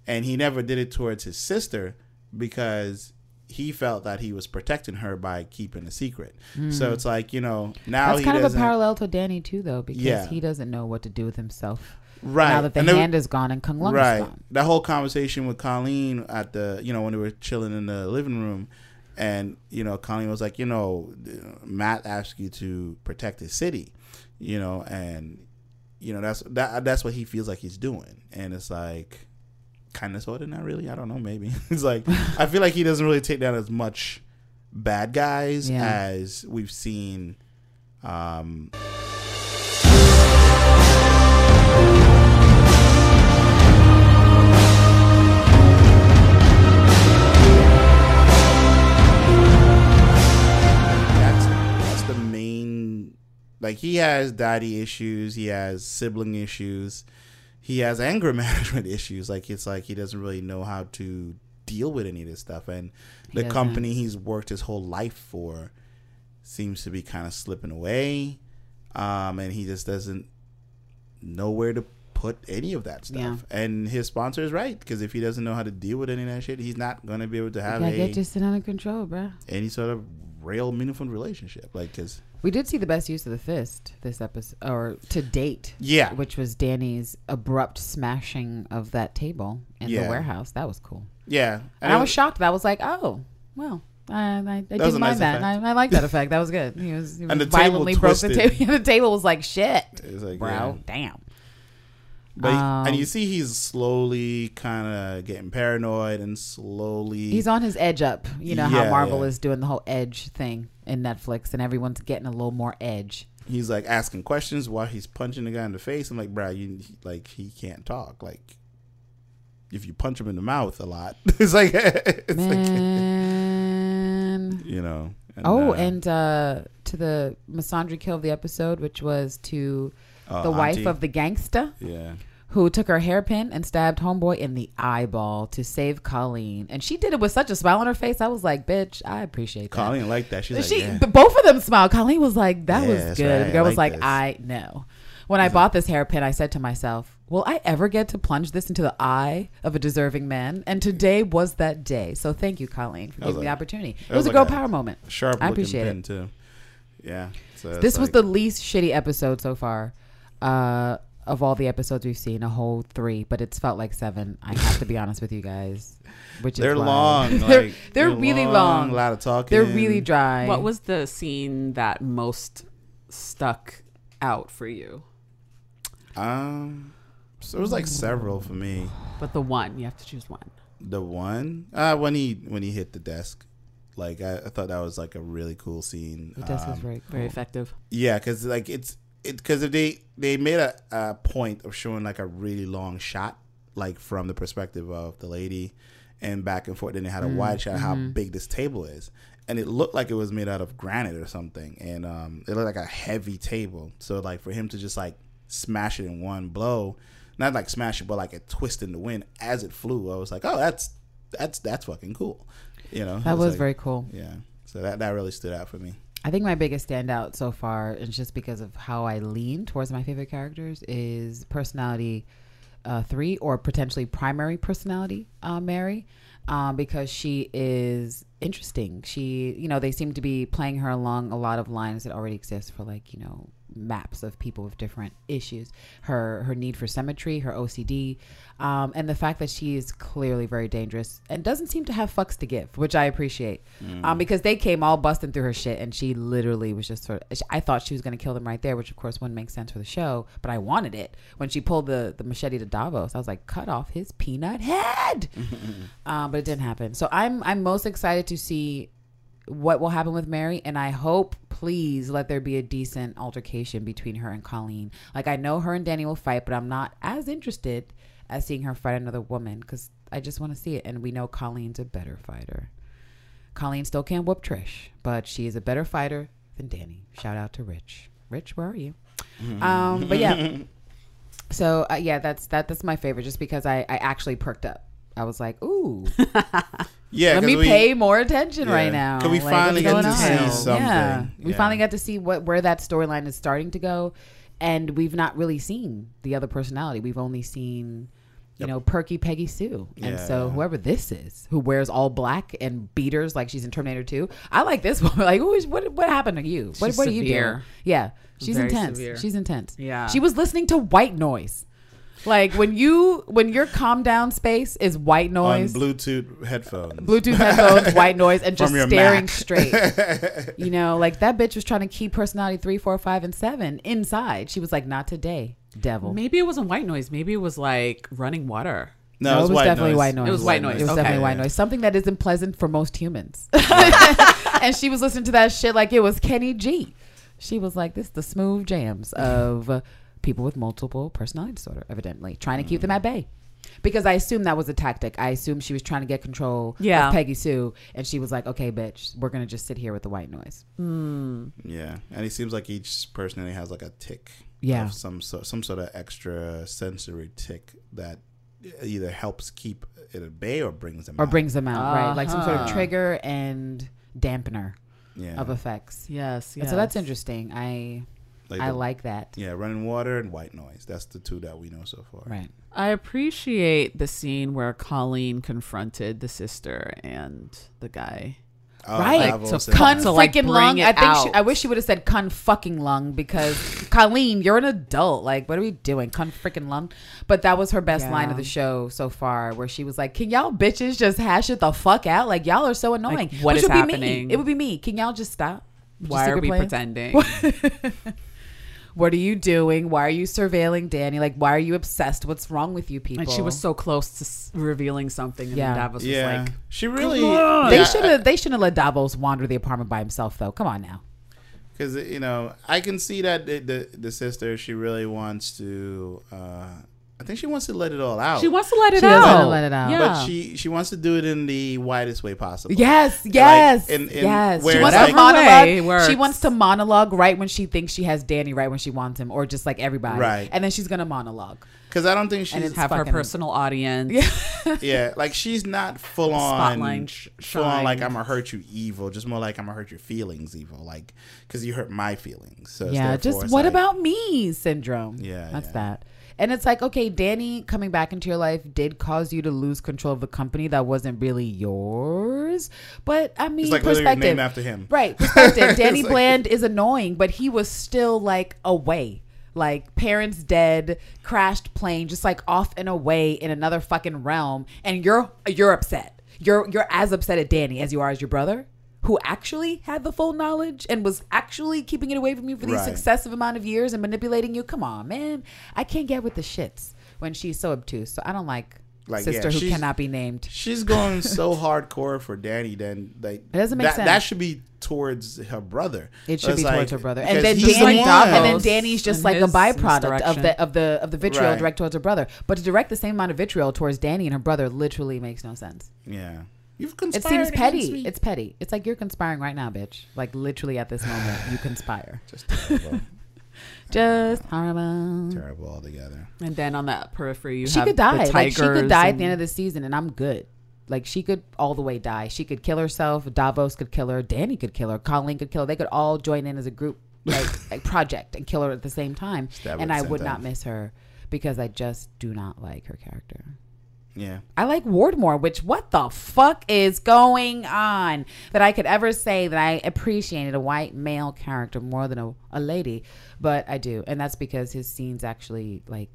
And he never did it towards his sister because he felt that he was protecting her by keeping a secret. Mm. So it's like, you know, now That's he kind of a parallel to Danny too, though, because yeah. he doesn't know what to do with himself. Right. Now that the and hand there, is gone and Kung Lung right. is gone. That whole conversation with Colleen at the, you know, when they were chilling in the living room, and, you know, Colleen was like, you know, Matt asked you to protect his city, you know, and, you know, that's that, that's what he feels like he's doing. And it's like, kind of sort of not really. I don't know. Maybe it's like I feel like he doesn't really take down as much bad guys yeah. as we've seen. Um Like, he has daddy issues. He has sibling issues. He has anger management issues. Like, it's like he doesn't really know how to deal with any of this stuff. And the he company he's worked his whole life for seems to be kind of slipping away. Um, and he just doesn't know where to put any of that stuff. Yeah. And his sponsor is right. Because if he doesn't know how to deal with any of that shit, he's not going to be able to have a... get this under control, bro. Any sort of real meaningful relationship. Like, because... we did see the best use of the fist this episode, or to date. Yeah. Which was Danny's abrupt smashing of that table in yeah. the warehouse. That was cool. Yeah. And I was, was shocked. I was like, oh, well, I, I, I didn't mind that. I, I like that effect. That was good. He was, he was and the violently table broke twisted. the table. The table was like, shit. It was like, bro, yeah. damn. But um, he, and you see he's slowly kind of getting paranoid and slowly... He's on his edge up. You know yeah, how Marvel yeah. is doing the whole edge thing in Netflix and everyone's getting a little more edge. He's like asking questions while he's punching the guy in the face. I'm like, bro, you like he can't talk. Like, if you punch him in the mouth a lot, it's like... it's Man. Like, you know. And, oh, uh, and uh, to the misandry kill of the episode, which was to... Uh, the auntie. wife of the gangster yeah. who took her hairpin and stabbed homeboy in the eyeball to save Colleen. And she did it with such a smile on her face. I was like, bitch, I appreciate Colleen that. Colleen liked that. She's she, like, yeah. Both of them smiled. Colleen was like, that yeah, was good. Right. The girl I was like, like I know. When I bought this hairpin, I said to myself, will I ever get to plunge this into the eye of a deserving man? And today was that day. So thank you, Colleen, for giving me the opportunity. It was, was a like girl power moment. Sharp I appreciate looking pin, too. Yeah. So this like, was the least shitty episode so far. Uh, of all the episodes we've seen, a whole three, but it's felt like seven. I have to be honest with you guys, which they're is long. Like, they're, they're they're really long, long. A lot of talking. They're really dry. What was the scene that most stuck out for you? Um, so it was like several for me, but the one you have to choose one. The one uh, when he when he hit the desk. Like I, I thought that was like a really cool scene. The desk um, was very cool. very effective. Yeah, because like it's. Because if they, they made a, a point of showing like a really long shot, like from the perspective of the lady and back and forth, then they had a mm, wide shot mm-hmm. how big this table is. And it looked like it was made out of granite or something. And um, it looked like a heavy table. So like for him to just like smash it in one blow, not like smash it, but like a twist in the wind as it flew. I was like, oh, that's that's that's fucking cool. You know, that was, was like, very cool. Yeah. So that, that really stood out for me. I think my biggest standout so far, and just because of how I lean towards my favorite characters, is personality uh, three or potentially primary personality uh, Mary, um, because she is interesting. She, you know, they seem to be playing her along a lot of lines that already exist for like, you know, maps of people with different issues. Her her need for symmetry, her O C D, um, and the fact that she is clearly very dangerous and doesn't seem to have fucks to give, which I appreciate. Mm. Um, because they came all busting through her shit, and she literally was just sort of. I thought she was going to kill them right there, which of course wouldn't make sense for the show, but I wanted it when she pulled the the machete to Davos. I was like, cut off his peanut head, um, but it didn't happen. So I'm I'm most excited to see what will happen with Mary, and I hope, please, let there be a decent altercation between her and Colleen. Like, I know her and Danny will fight, but I'm not as interested as seeing her fight another woman because I just want to see it, and we know Colleen's a better fighter. Colleen still can't whoop Trish, but she is a better fighter than Danny. Shout out to Rich. Rich, where are you? Mm-hmm. Um, but yeah, so uh, yeah, that's that. That's my favorite, just because I, I actually perked up. I was like, ooh. Yeah, let me we, pay more attention yeah. right now. Because we like, finally get to on? see something. Yeah. Yeah. We finally got to see what where that storyline is starting to go. And we've not really seen the other personality. We've only seen, you yep. know, Perky Peggy Sue. Yeah. And so whoever this is, who wears all black and beaters like she's in Terminator two. I like this one. Like, who is, what What happened to you? What, what do you do? Yeah. She's Very intense. Severe. She's intense. Yeah. She was listening to white noise. Like when you when your calm down space is white noise on Bluetooth headphones, Bluetooth headphones, white noise, and just staring Mac. straight. You know, like that bitch was trying to keep personality three, four, five, and seven inside. She was like, "Not today, devil." Maybe it wasn't white noise. Maybe it was like running water. No, no it was, it was white definitely noise. white noise. It was white noise. It was okay. definitely white noise. Something that isn't pleasant for most humans. And she was listening to that shit like it was Kenny G. She was like, "This is the smooth jams of." Uh, people with multiple personality disorder, evidently trying to keep them at bay, because I assume that was a tactic. I assume she was trying to get control yeah. of Peggy Sue, and she was like, "Okay, bitch, we're gonna just sit here with the white noise." Mm. Yeah, and it seems like each personality has like a tick, yeah, of some sort, some sort of extra sensory tick that either helps keep it at bay or brings them or out. brings them out, uh-huh. right? Like some sort of trigger and dampener yeah. of effects. Yes, yes, and so that's interesting. I. Like I the, like that. Yeah, running water and white noise. That's the two that we know so far. Right. I appreciate the scene where Colleen confronted the sister and the guy. Oh, right. To so con to like freaking lung. I think she, I wish she would have said con fucking lung because Colleen, you're an adult. Like, what are we doing? Con freaking lung. But that was her best yeah. line of the show so far, where she was like, "Can y'all bitches just hash it the fuck out? Like, y'all are so annoying. Like, what Which is would happening? Be me. It would be me. Can y'all just stop? Would Why are we playing? pretending?" What are you doing? Why are you surveilling Danny? Like, why are you obsessed? What's wrong with you people? And she was so close to s- revealing something. And yeah. Davos yeah. was like, she really, yeah, they should have, they shouldn't have let Davos wander the apartment by himself though. Come on now. Cause you know, I can see that the, the, the sister, she really wants to, uh, I think she wants to let it all out. She wants to let it she out. She wants to let it out. Yeah. But she, she wants to do it in the widest way possible. Yes, yes, like, in, in yes. She wants, like, monologue. she wants to monologue right when she thinks she has Danny, right when she wants him, or just like everybody. Right. And then she's going to monologue. Because I don't think she's... have her personal audience. Yeah. yeah, like she's not full on... Spotlight sh- full on like, I'm going to hurt you evil. Just more like, I'm going to hurt your feelings evil. Like, because you hurt my feelings. So yeah, just what like, about me syndrome. Yeah, That's yeah. that. And it's like, okay, Danny coming back into your life did cause you to lose control of a company that wasn't really yours. But I mean, it's like perspective. Named after him. Right. Perspective. Danny like, Bland is annoying, but he was still like away. Like parents dead, crashed plane, just like off and away in another fucking realm. And you're you're upset. You're you're as upset at Danny as you are as your brother, who actually had the full knowledge and was actually keeping it away from you for these right. successive amount of years and manipulating you. Come on, man. I can't get with the shits when she's so obtuse. So I don't like, like sister yeah, who cannot be named. She's going so hardcore for Danny. Then like it doesn't make that, sense. That should be towards her brother. It should it's be like, towards her brother. And then, Danny, the and then Danny's just like a byproduct of the of the of the vitriol right. direct towards her brother. But to direct the same amount of vitriol towards Danny and her brother literally makes no sense. Yeah. You've it seems petty. Me. It's petty. It's like you're conspiring right now, bitch. Like literally at this moment, you conspire. Just terrible. Just horrible. Terrible altogether. And then on that periphery, you she have could die. The like she could die at the end of the season, and I'm good. Like she could all the way die. She could kill herself. Davos could kill her. Danny could kill her. Colleen could kill her. They could all join in as a group, like, like project, and kill her at the same time. Stab and I would not miss her because I just do not like her character. Yeah, I like Ward more, which what the fuck is going on that I could ever say that I appreciated a white male character more than a, a lady. But I do. And that's because his scenes actually like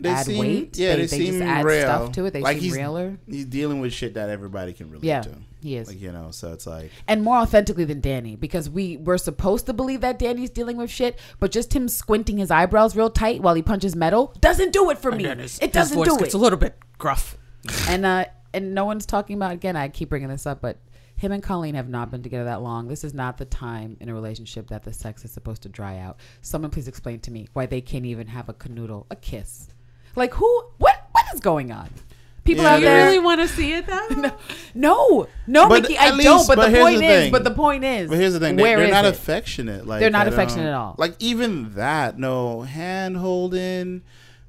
they add seem, weight. Yeah, they, they, they seem just add real. Stuff to it. They like seem he's, realer. He's dealing with shit that everybody can relate yeah, to. Yeah, he is. Like, you know, so it's like. And more authentically than Danny, because we were supposed to believe that Danny's dealing with shit, but just him squinting his eyebrows real tight while he punches metal doesn't do it for me. His, it doesn't his voice do it. It's a little bit gruff. and uh, and no one's talking about, again, I keep bringing this up, but him and Colleen have not been together that long. This is not the time in a relationship that the sex is supposed to dry out. Someone please explain to me why they can't even have a canoodle, a kiss. Like who? What? What is going on? People yeah, out there. You really want to see it though? No, no, no Mickey. I least, don't. But, but the point the is. But the point is. But here's the thing. They, they're not it? affectionate. Like they're not affectionate at all. Like even that. No hand holding.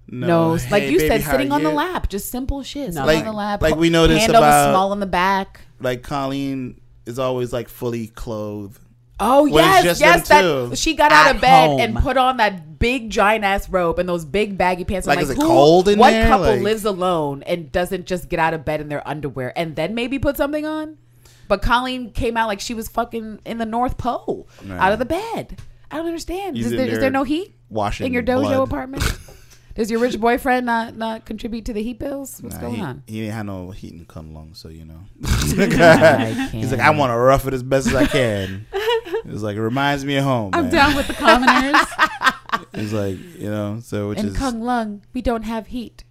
No, no hey, like you baby, said, sitting on you? the lap. Just simple shit. No. Sitting like, on the lap. Like we noticed hand about over small on the back. Like Colleen is always like fully clothed. Oh well, yes, yes. That, she got out of bed home. and put on that big giant ass robe and those big baggy pants. Like, like is it who, cold in what there? What couple like, lives alone and doesn't just get out of bed in their underwear and then maybe put something on? But Colleen came out like she was fucking in the North Pole, right. out of the bed. I don't understand. Is there, there is there no heat washing in your dojo blood. apartment? Does your rich boyfriend not, not contribute to the heat bills? What's nah, going he, on? He didn't have no heat and come along, so you know. He's like, I want to rough it as best as I can. It was like, it reminds me of home. I'm man. down with the commoners. It's like, you know, so which in is. In Kung Lung, we don't have heat.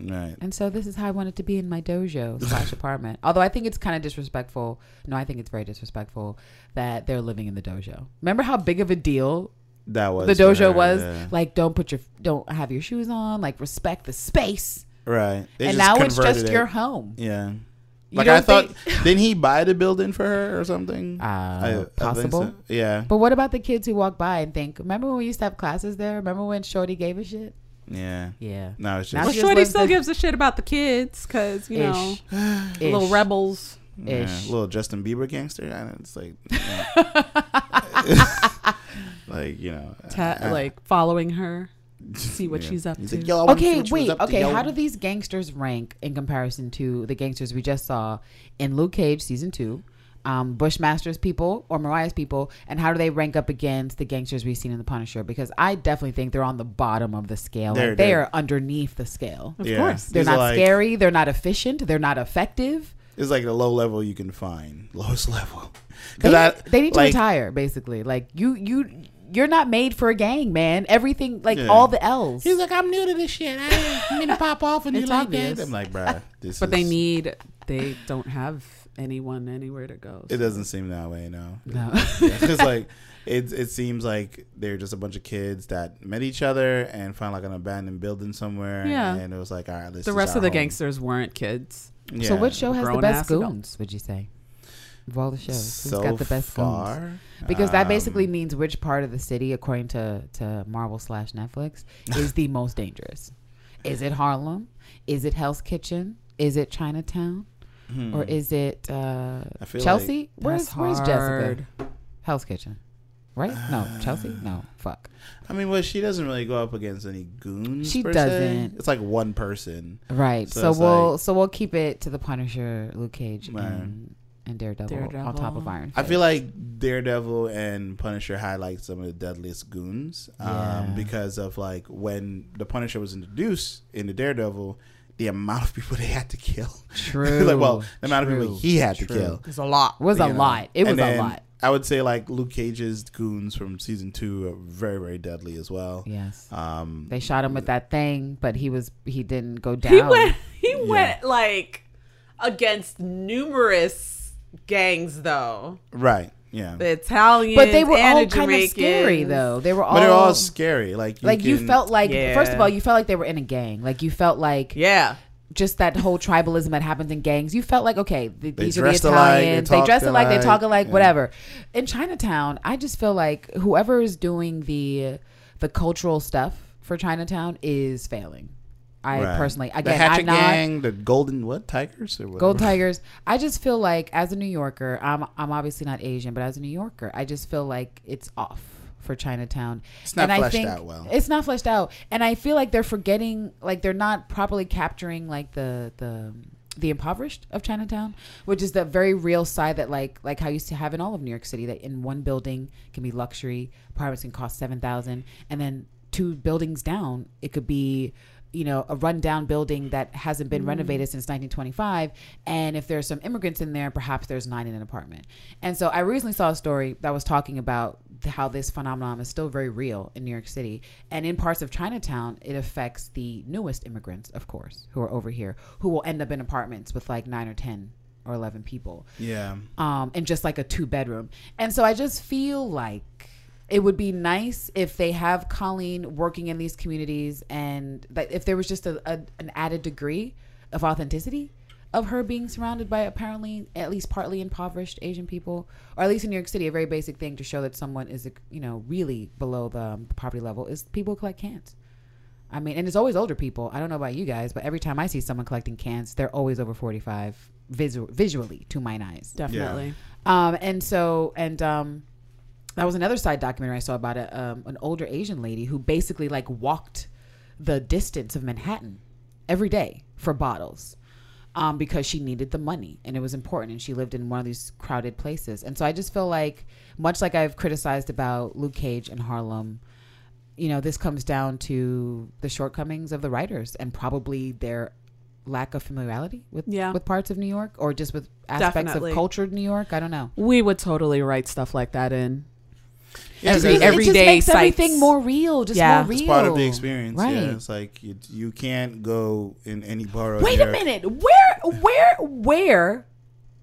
Right. And so this is how I wanted to be in my dojo slash apartment. Although I think it's kind of disrespectful. No, I think it's very disrespectful that they're living in the dojo. Remember how big of a deal that was the dojo her, was? Yeah. Like, don't put your, don't have your shoes on. Like, respect the space. Right. They and now it's just it. your home. Yeah. You like I thought, didn't he buy the building for her or something? Uh, I, possible. I so. Yeah. But what about the kids who walk by and think, remember when we used to have classes there? Remember when Shorty gave a shit? Yeah. Yeah. No, it's just. Well, Shorty still gives a shit about the kids because, you Ish. know, Ish. little rebels. Yeah, Ish. Little Justin Bieber gangster. And it's like, yeah. Like, you know. Ta- I, I, like following her. See what yeah. she's up He's to. Like, Yo, okay, to wait. Up okay, to how do these gangsters rank in comparison to the gangsters we just saw in Luke Cage season two, um, Bushmaster's people or Mariah's people, and how do they rank up against the gangsters we've seen in The Punisher? Because I definitely think they're on the bottom of the scale. They're, like, they're, they are underneath the scale. Of yeah. course, they're He's not like, scary. They're not efficient. They're not effective. It's like the low level you can find, lowest level. They, I, they need to like, retire, basically. Like you, you. you're not made for a gang, man. Everything, like, yeah. all the L's. He's like, I'm new to this shit. I didn't mean to pop off and you like that. I'm like, bruh. This but is... they need, they don't have anyone anywhere to go. So. It doesn't seem that way, no. No. Because, yeah, like, it, it seems like they're just a bunch of kids that met each other and found, like, an abandoned building somewhere. Yeah. And it was like, all right, let's The rest of the home. gangsters weren't kids. Yeah. So what show has Grown the best goons, adults? Would you say? Of all the shows, so who's got the best far, goons? Because that um, basically means which part of the city, according to, to Marvel slash Netflix, is the most dangerous. Is it Harlem? Is it Hell's Kitchen? Is it Chinatown? Hmm. Or is it uh, Chelsea? Like where's Where's Jessica? Hell's Kitchen. Right? No, Chelsea? No, fuck. I mean, well, she doesn't really go up against any goons. She doesn't. Se. It's like one person. Right. So, so we'll like, so we'll keep it to the Punisher, Luke Cage, right. and, and Daredevil, Daredevil on top of Iron Fist. I feel like Daredevil and Punisher had like some of the deadliest goons um, yeah. because of like when the Punisher was introduced into Daredevil, the amount of people they had to kill. True. Like, well, the amount True. of people he had True. to kill. It was a lot. It was a know? lot. It was and a then, lot. I would say like Luke Cage's goons from season two are very, very deadly as well. Yes. Um, they shot him with that thing, but he was he didn't go down. He went, he yeah. went like against numerous gangs though. Right. Yeah. The Italians, but they were and all kind of scary though. They were all, but they're all scary. Like you, like can, you felt like yeah. first of all, you felt like they were in a gang. Like you felt like yeah. just that whole tribalism that happens in gangs. You felt like, okay, th- these are the Italians. Alike, they dress alike, alike, they talk alike, yeah. whatever. In Chinatown, I just feel like whoever is doing the the cultural stuff for Chinatown is failing. I right. personally, again, the Hatchet I'm not, Gang, the Golden what Tigers or whatever. Gold Tigers. I just feel like as a New Yorker, I'm I'm obviously not Asian, but as a New Yorker, I just feel like it's off for Chinatown. It's not and fleshed I think out well. It's not fleshed out, and I feel like they're forgetting, like they're not properly capturing like the the the impoverished of Chinatown, which is the very real side that like like how you used to have in all of New York City, that in one building can be luxury apartments can cost seven thousand, and then two buildings down it could be, you know, a rundown building that hasn't been mm. renovated since nineteen twenty-five. And if there's some immigrants in there, perhaps there's nine in an apartment. And so I recently saw a story that was talking about how this phenomenon is still very real in New York City. And in parts of Chinatown, it affects the newest immigrants, of course, who are over here, who will end up in apartments with like nine or ten or eleven people. Yeah. Um, and just like a two bedroom. And so I just feel like it would be nice if they have Colleen working in these communities, and like if there was just a, a an added degree of authenticity of her being surrounded by apparently at least partly impoverished Asian people, or at least in New York City, a very basic thing to show that someone is, you know, really below the um, poverty level is people collect cans. I mean, and it's always older people. I don't know about you guys, but every time I see someone collecting cans, they're always over forty-five visu- visually to mine eyes. Definitely. Yeah. Um, and so, and, um, that was another side documentary I saw about a, um, an older Asian lady who basically like walked the distance of Manhattan every day for bottles um, because she needed the money and it was important. And she lived in one of these crowded places. And so I just feel like, much like I've criticized about Luke Cage and Harlem, you know, this comes down to the shortcomings of the writers and probably their lack of familiarity with yeah. with parts of New York or just with aspects Definitely. of cultured New York. I don't know. We would totally write stuff like that in. Every, every it just makes sites. everything more real. Just yeah. more real. It's part of the experience. Right. Yeah, it's like you, you can't go in any borough. Wait a minute. Where, where, where,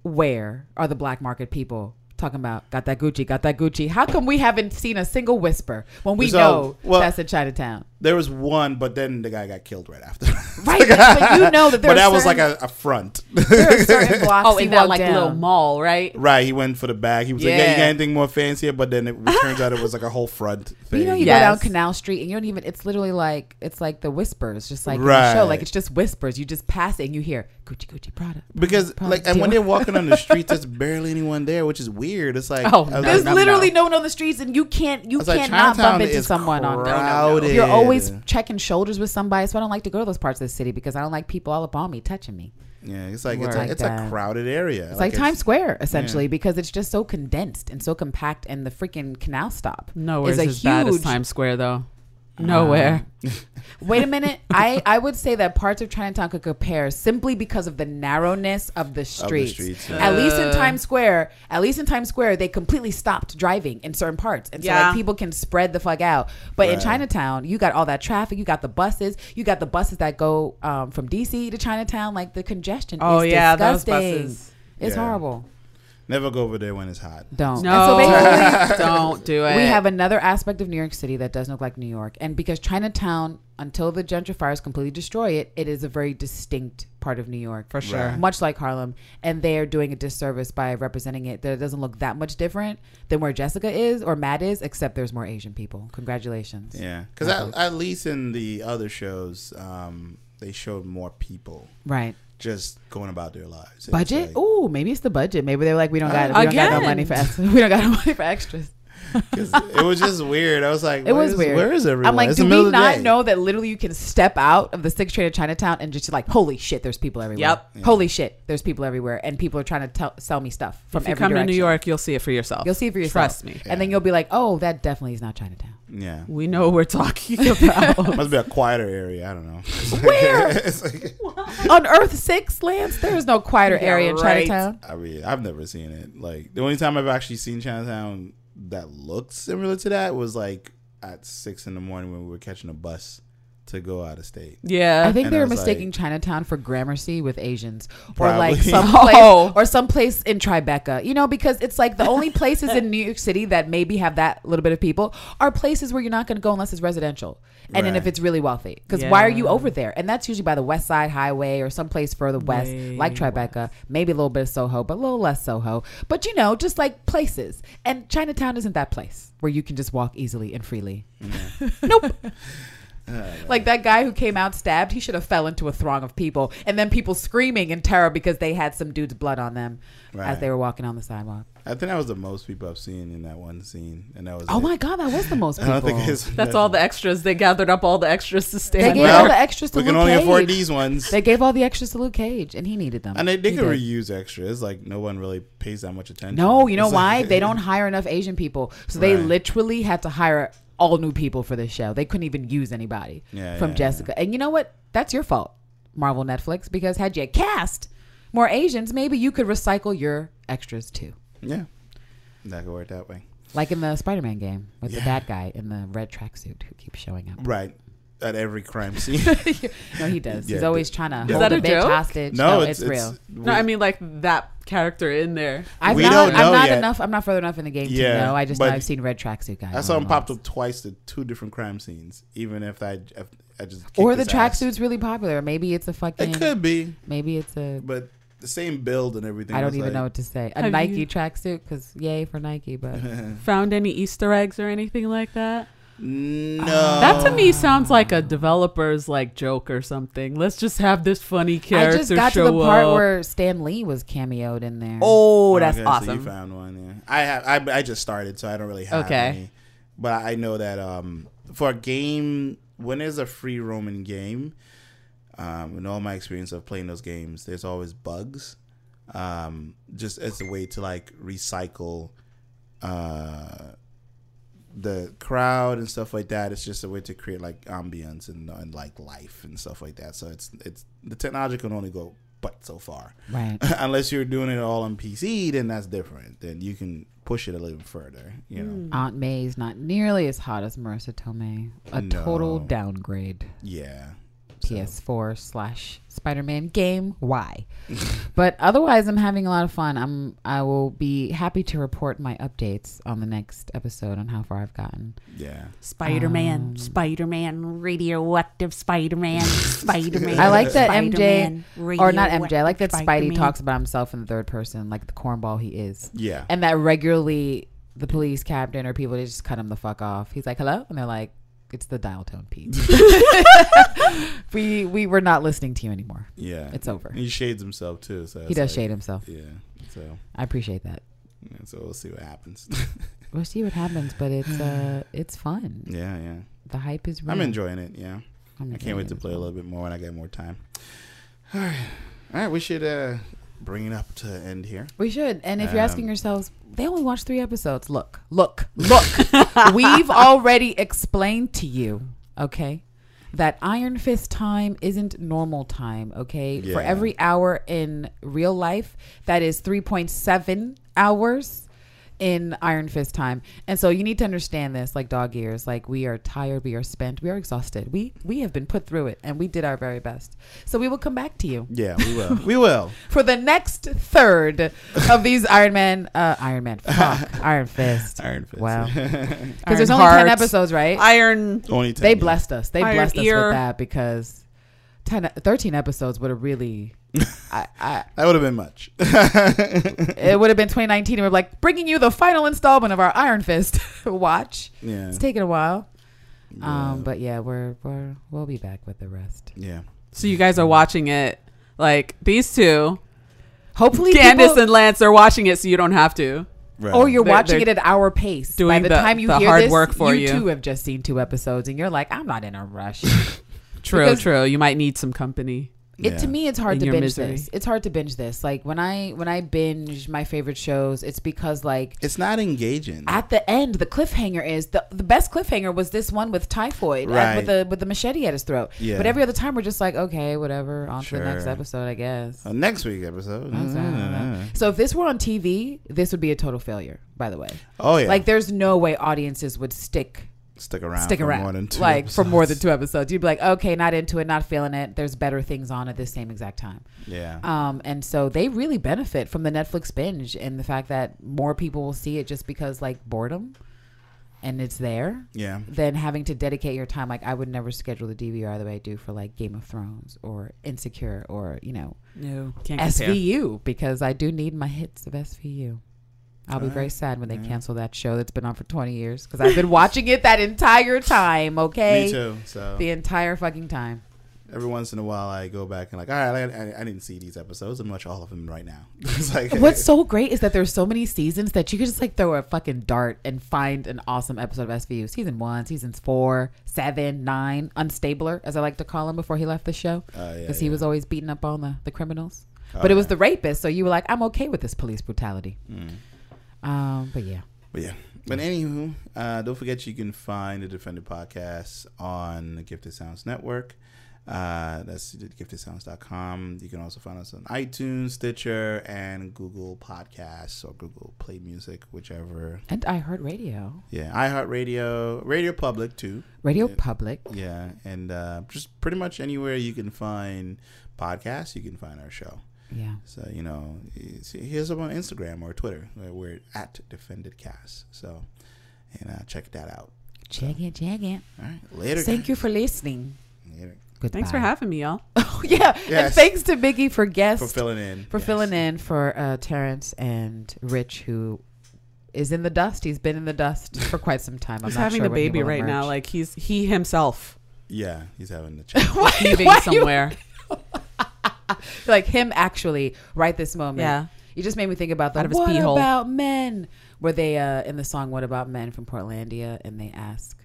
where are the black market people talking about? Got that Gucci? Got that Gucci? How come we haven't seen a single whisper when we so, know well, that's in Chinatown? There was one, but then the guy got killed right after. Right, but you know that. There but that certain, was like a, a front. There are certain blocks. Oh, in that like down. little mall, right? Right. He went for the bag. He was yeah. like, "Yeah, you got anything more fancier?" But then it, it turns out it was like a whole front thing. But you know, you yes. go down Canal Street and you don't even. It's literally like it's like the whispers, just like right. in the show, like it's just whispers. You just pass it and you hear Gucci, Gucci, Prada. Prada because Prada, like, Prada, and when they're walking on the streets, there's barely anyone there, which is weird. It's like oh, no. there's like, literally no one on the streets, and you can't you can't not bump into someone on. No, no, you're always. Always checking shoulders with somebody, so I don't like to go to those parts of the city because I don't like people all up on me touching me. Yeah, it's like Word it's, a, like it's a crowded area. It's like, like Times it's, Square essentially yeah. because it's just so condensed and so compact, and the freaking canal stop. No, it's a huge as Times Square though. Nowhere. Um. Wait a minute. I, I would say that parts of Chinatown could compare simply because of the narrowness of the streets. Of the streets, yeah. At least in Times Square, at least in Times Square, they completely stopped driving in certain parts. And so yeah. like, people can spread the fuck out. But right. in Chinatown, you got all that traffic. You got the buses. You got the buses that go um, from D C to Chinatown. Like the congestion oh, is yeah, disgusting. Those buses. It's yeah. horrible. Never go over there when it's hot. Don't. No. And so don't do it. We have another aspect of New York City that doesn't look like New York. And because Chinatown, until the gentrifiers completely destroy it, it is a very distinct part of New York. For sure. Right. Much like Harlem. And they are doing a disservice by representing it that it doesn't look that much different than where Jessica is or Matt is, except there's more Asian people. Congratulations. Yeah. Because at, at least in the other shows, um, they showed more people. Right. Just going about their lives. Budget? Like, ooh, maybe it's the budget. Maybe they were like, we don't got we don't got no money for we don't got no money for extras. It was just weird. I was like, it was is, weird. Where is everyone? I'm like, it's do we not know that literally you can step out of the sixth train of Chinatown and just like, holy shit, there's people everywhere. Yep. Yeah. Holy shit, there's people everywhere, and people are trying to tell, sell me stuff from if every direction. If you come to New York, you'll see it for yourself. You'll see it for yourself. Trust me. Yeah. And then you'll be like, oh, that definitely is not Chinatown. Yeah. We know what we're talking about. Must be a quieter area. I don't know. Where? It's like, on Earth six, Lance, there is no quieter yeah, area in right. Chinatown. I mean, I've never seen it. Like, the only time I've actually seen Chinatown that looked similar to that was like at six in the morning when we were catching a bus to go out of state. Yeah. I think and they were mistaking like, Chinatown for Gramercy with Asians. Probably. Or like someplace oh. or someplace in Tribeca. You know, because it's like the only places in New York City that maybe have that little bit of people are places where you're not going to go unless it's residential. And right. then if it's really wealthy. Because yeah. why are you over there? And that's usually by the West Side Highway or someplace further west, way like Tribeca. West. Maybe a little bit of Soho, but a little less Soho. But you know, just like places. And Chinatown isn't that place where you can just walk easily and freely. Yeah. Nope. Uh, like that guy who came out stabbed, he should have fell into a throng of people and then people screaming in terror because they had some dude's blood on them right. as they were walking on the sidewalk. I think that was the most people I've seen in that one scene, and that was oh it. my god, that was the most people. I don't think it's, that's no. all the extras. They gathered up all the extras to stand. They gave well, all the extras to Luke Cage. We can only afford these ones. They gave all the extras to Luke Cage, and he needed them. And they, they could reuse extras. Like no one really pays that much attention. No, you know it's why? Like, they don't hire enough Asian people, so right. they literally had to hire all new people for this show. They couldn't even use anybody yeah, from yeah, Jessica. Yeah. And you know what? That's your fault, Marvel Netflix, because had you cast more Asians, maybe you could recycle your extras too. Yeah. That could work that way. Like in the Spider-Man game with yeah. the bad guy in the red tracksuit who keeps showing up. Right. At every crime scene. No, he does. Yeah, he's always trying to yeah. hold a, a bitch hostage. No, no it's, it's real. It's, no, I mean like that character in there. I'm we not, don't know I'm not yet. enough. I'm not further enough in the game yeah, to know. I just know I've seen red tracksuit guys. I saw him popped up twice to two different crime scenes. Even if I, if I just or the tracksuit's really popular. Maybe it's a fucking. It could be. Maybe it's a. But the same build and everything. I don't even like, know what to say. A Nike tracksuit, because yay for Nike. But found any Easter eggs or anything like that? No, that to me sounds like a developer's like joke or something. Let's just have this funny character. I just got show to the part up. Where Stan Lee was cameoed in there. Oh, that's okay, awesome! So you found one. Yeah, I have. I, I just started, so I don't really have okay. any. But I know that um, for a game, when there's a free roaming game, um, in all my experience of playing those games, there's always bugs. Um, just as a way to like recycle. Uh, the crowd and stuff like that. It's just a way to create like ambience and, and like life and stuff like that. So it's it's the technology can only go but so far, right? Unless you're doing it all on P C, then that's different. Then you can push it a little further, you know. Mm. Aunt May's not nearly as hot as Marissa Tomei. A no. total downgrade. Yeah. P S four slash Spider-Man game. Why? But otherwise, I'm having a lot of fun. I'm I will be happy to report my updates on the next episode on how far I've gotten. Yeah. Spider-Man, um, Spider-Man, radioactive Spider-Man, Spider-Man. I like that Spider-Man, M J or not M J. I like that Spider-Man. Spidey talks about himself in the third person, like the cornball he is. Yeah. And that regularly the police captain or people they just cut him the fuck off. He's like, hello, and they're like. It's the dial tone, Pete. we we were not listening to you anymore. Yeah, it's over. And he shades himself too. So he does like, shade himself. Yeah, so I appreciate that. Yeah, so we'll see what happens. We'll see what happens, but it's uh it's fun. Yeah, yeah. The hype is real. I'm enjoying it. Yeah, enjoying I can't wait to play well. a little bit more when I get more time. All right, all right. We should uh bring it up to end here. We should. And if um, you're asking yourselves. They only watched three episodes. Look, look, look. We've already explained to you okay? That Iron Fist time isn't normal time, okay? Yeah. For every hour in real life, that is three point seven hours in Iron Fist time. And so you need to understand this like dog ears. Like, we are tired, we are spent, we are exhausted. We we have been put through it, and we did our very best. So we will come back to you. Yeah, we will. we will. For the next third of these Iron Man, uh, Iron Man, fuck, Iron Fist. Iron Fist. Wow. Because there's only ten episodes, right? Iron. Only ten. They blessed us. They Iron blessed ear. us with that because ten, thirteen episodes would have really... I, I, that would have been much. It would have been twenty nineteen, and we're like bringing you the final installment of our Iron Fist watch. Yeah, it's taken a while, yeah. um but yeah, we're we're we'll be back with the rest. Yeah, so you guys are watching it like these two. Hopefully, Candace and Lance are watching it, so you don't have to. Right. Or you're they're, watching they're it at our pace. Doing by the, the time you the hear hard this, work for you. You two have just seen two episodes, and you're like, I'm not in a rush. True, because true. You might need some company. It, yeah. To me, it's hard to binge misery. this. It's hard to binge this. Like when I when I binge my favorite shows, it's because like it's not engaging. At the end, the cliffhanger is the the best cliffhanger was this one with Typhoid, right. uh, with the with the machete at his throat. Yeah. But every other time, we're just like, okay, whatever, on sure. to the next episode, I guess. Uh, next week episode. Exactly. Mm-hmm. So if this were on T V, this would be a total failure. By the way. Oh yeah. Like there's no way audiences would stick. Stick around. Stick around. For more than two like episodes. For more than two episodes, you'd be like, okay, not into it, not feeling it. There's better things on at the same exact time. Yeah. Um. And so they really benefit from the Netflix binge and the fact that more people will see it just because like boredom, and it's there. Yeah. Than having to dedicate your time. Like I would never schedule the D V R the way I do for like Game of Thrones or Insecure or you know no can't S V U compare. Because I do need my hits of S V U. I'll be very sad when they yeah. cancel that show that's been on for twenty years because I've been watching it that entire time, okay? Me too. So. The entire fucking time. Every once in a while, I go back and like, all right, I, I, I didn't see these episodes. I'm watching all of them right now. It's like, what's so great is that there's so many seasons that you could just like throw a fucking dart and find an awesome episode of S V U. Season one, seasons four, seven, nine, Unstabler, as I like to call him before he left the show. Because uh, yeah, yeah. he was always beating up on the, the criminals. Oh, but it was yeah. the rapist, so you were like, I'm okay with this police brutality. Mm. Um, but yeah, but yeah, but anywho, uh, don't forget you can find the Defended Podcast on the Gifted Sounds Network. Uh, that's gifted sounds dot com. You can also find us on iTunes, Stitcher, and Google Podcasts or Google Play Music, whichever. And iHeartRadio. Yeah, iHeartRadio, Radio Public too. Radio yeah. Public. Yeah, and uh, just pretty much anywhere you can find podcasts, you can find our show. Yeah. So, you know, here's up on Instagram or Twitter. We're at DefendedCast. So, and uh, check that out. Check so. it, check it. All right. Later. Thank guys. you for listening. Later. Goodbye. Thanks for having me, y'all. Oh, yeah. Yes. And thanks to Mickey for guests. For filling in. For yes. filling in for uh, Terrence and Rich, who is in the dust. He's been in the dust for quite some time. I'm he's not having sure the baby right emerge. now. Like, he's he himself. Yeah. He's having the child. Why, he's leaving somewhere. You- like him actually right this moment. Yeah, you just made me think about that. What pee hole. About men? Were they uh, in the song "What About Men" from Portlandia? And they ask,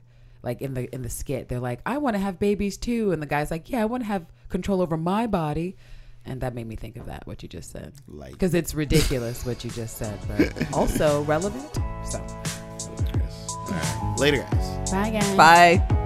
like in the in the skit, they're like, "I want to have babies too," and the guy's like, "Yeah, I want to have control over my body," and that made me think of that what you just said, because it's ridiculous what you just said, but also relevant. So, later, guys. Bye, guys. Bye.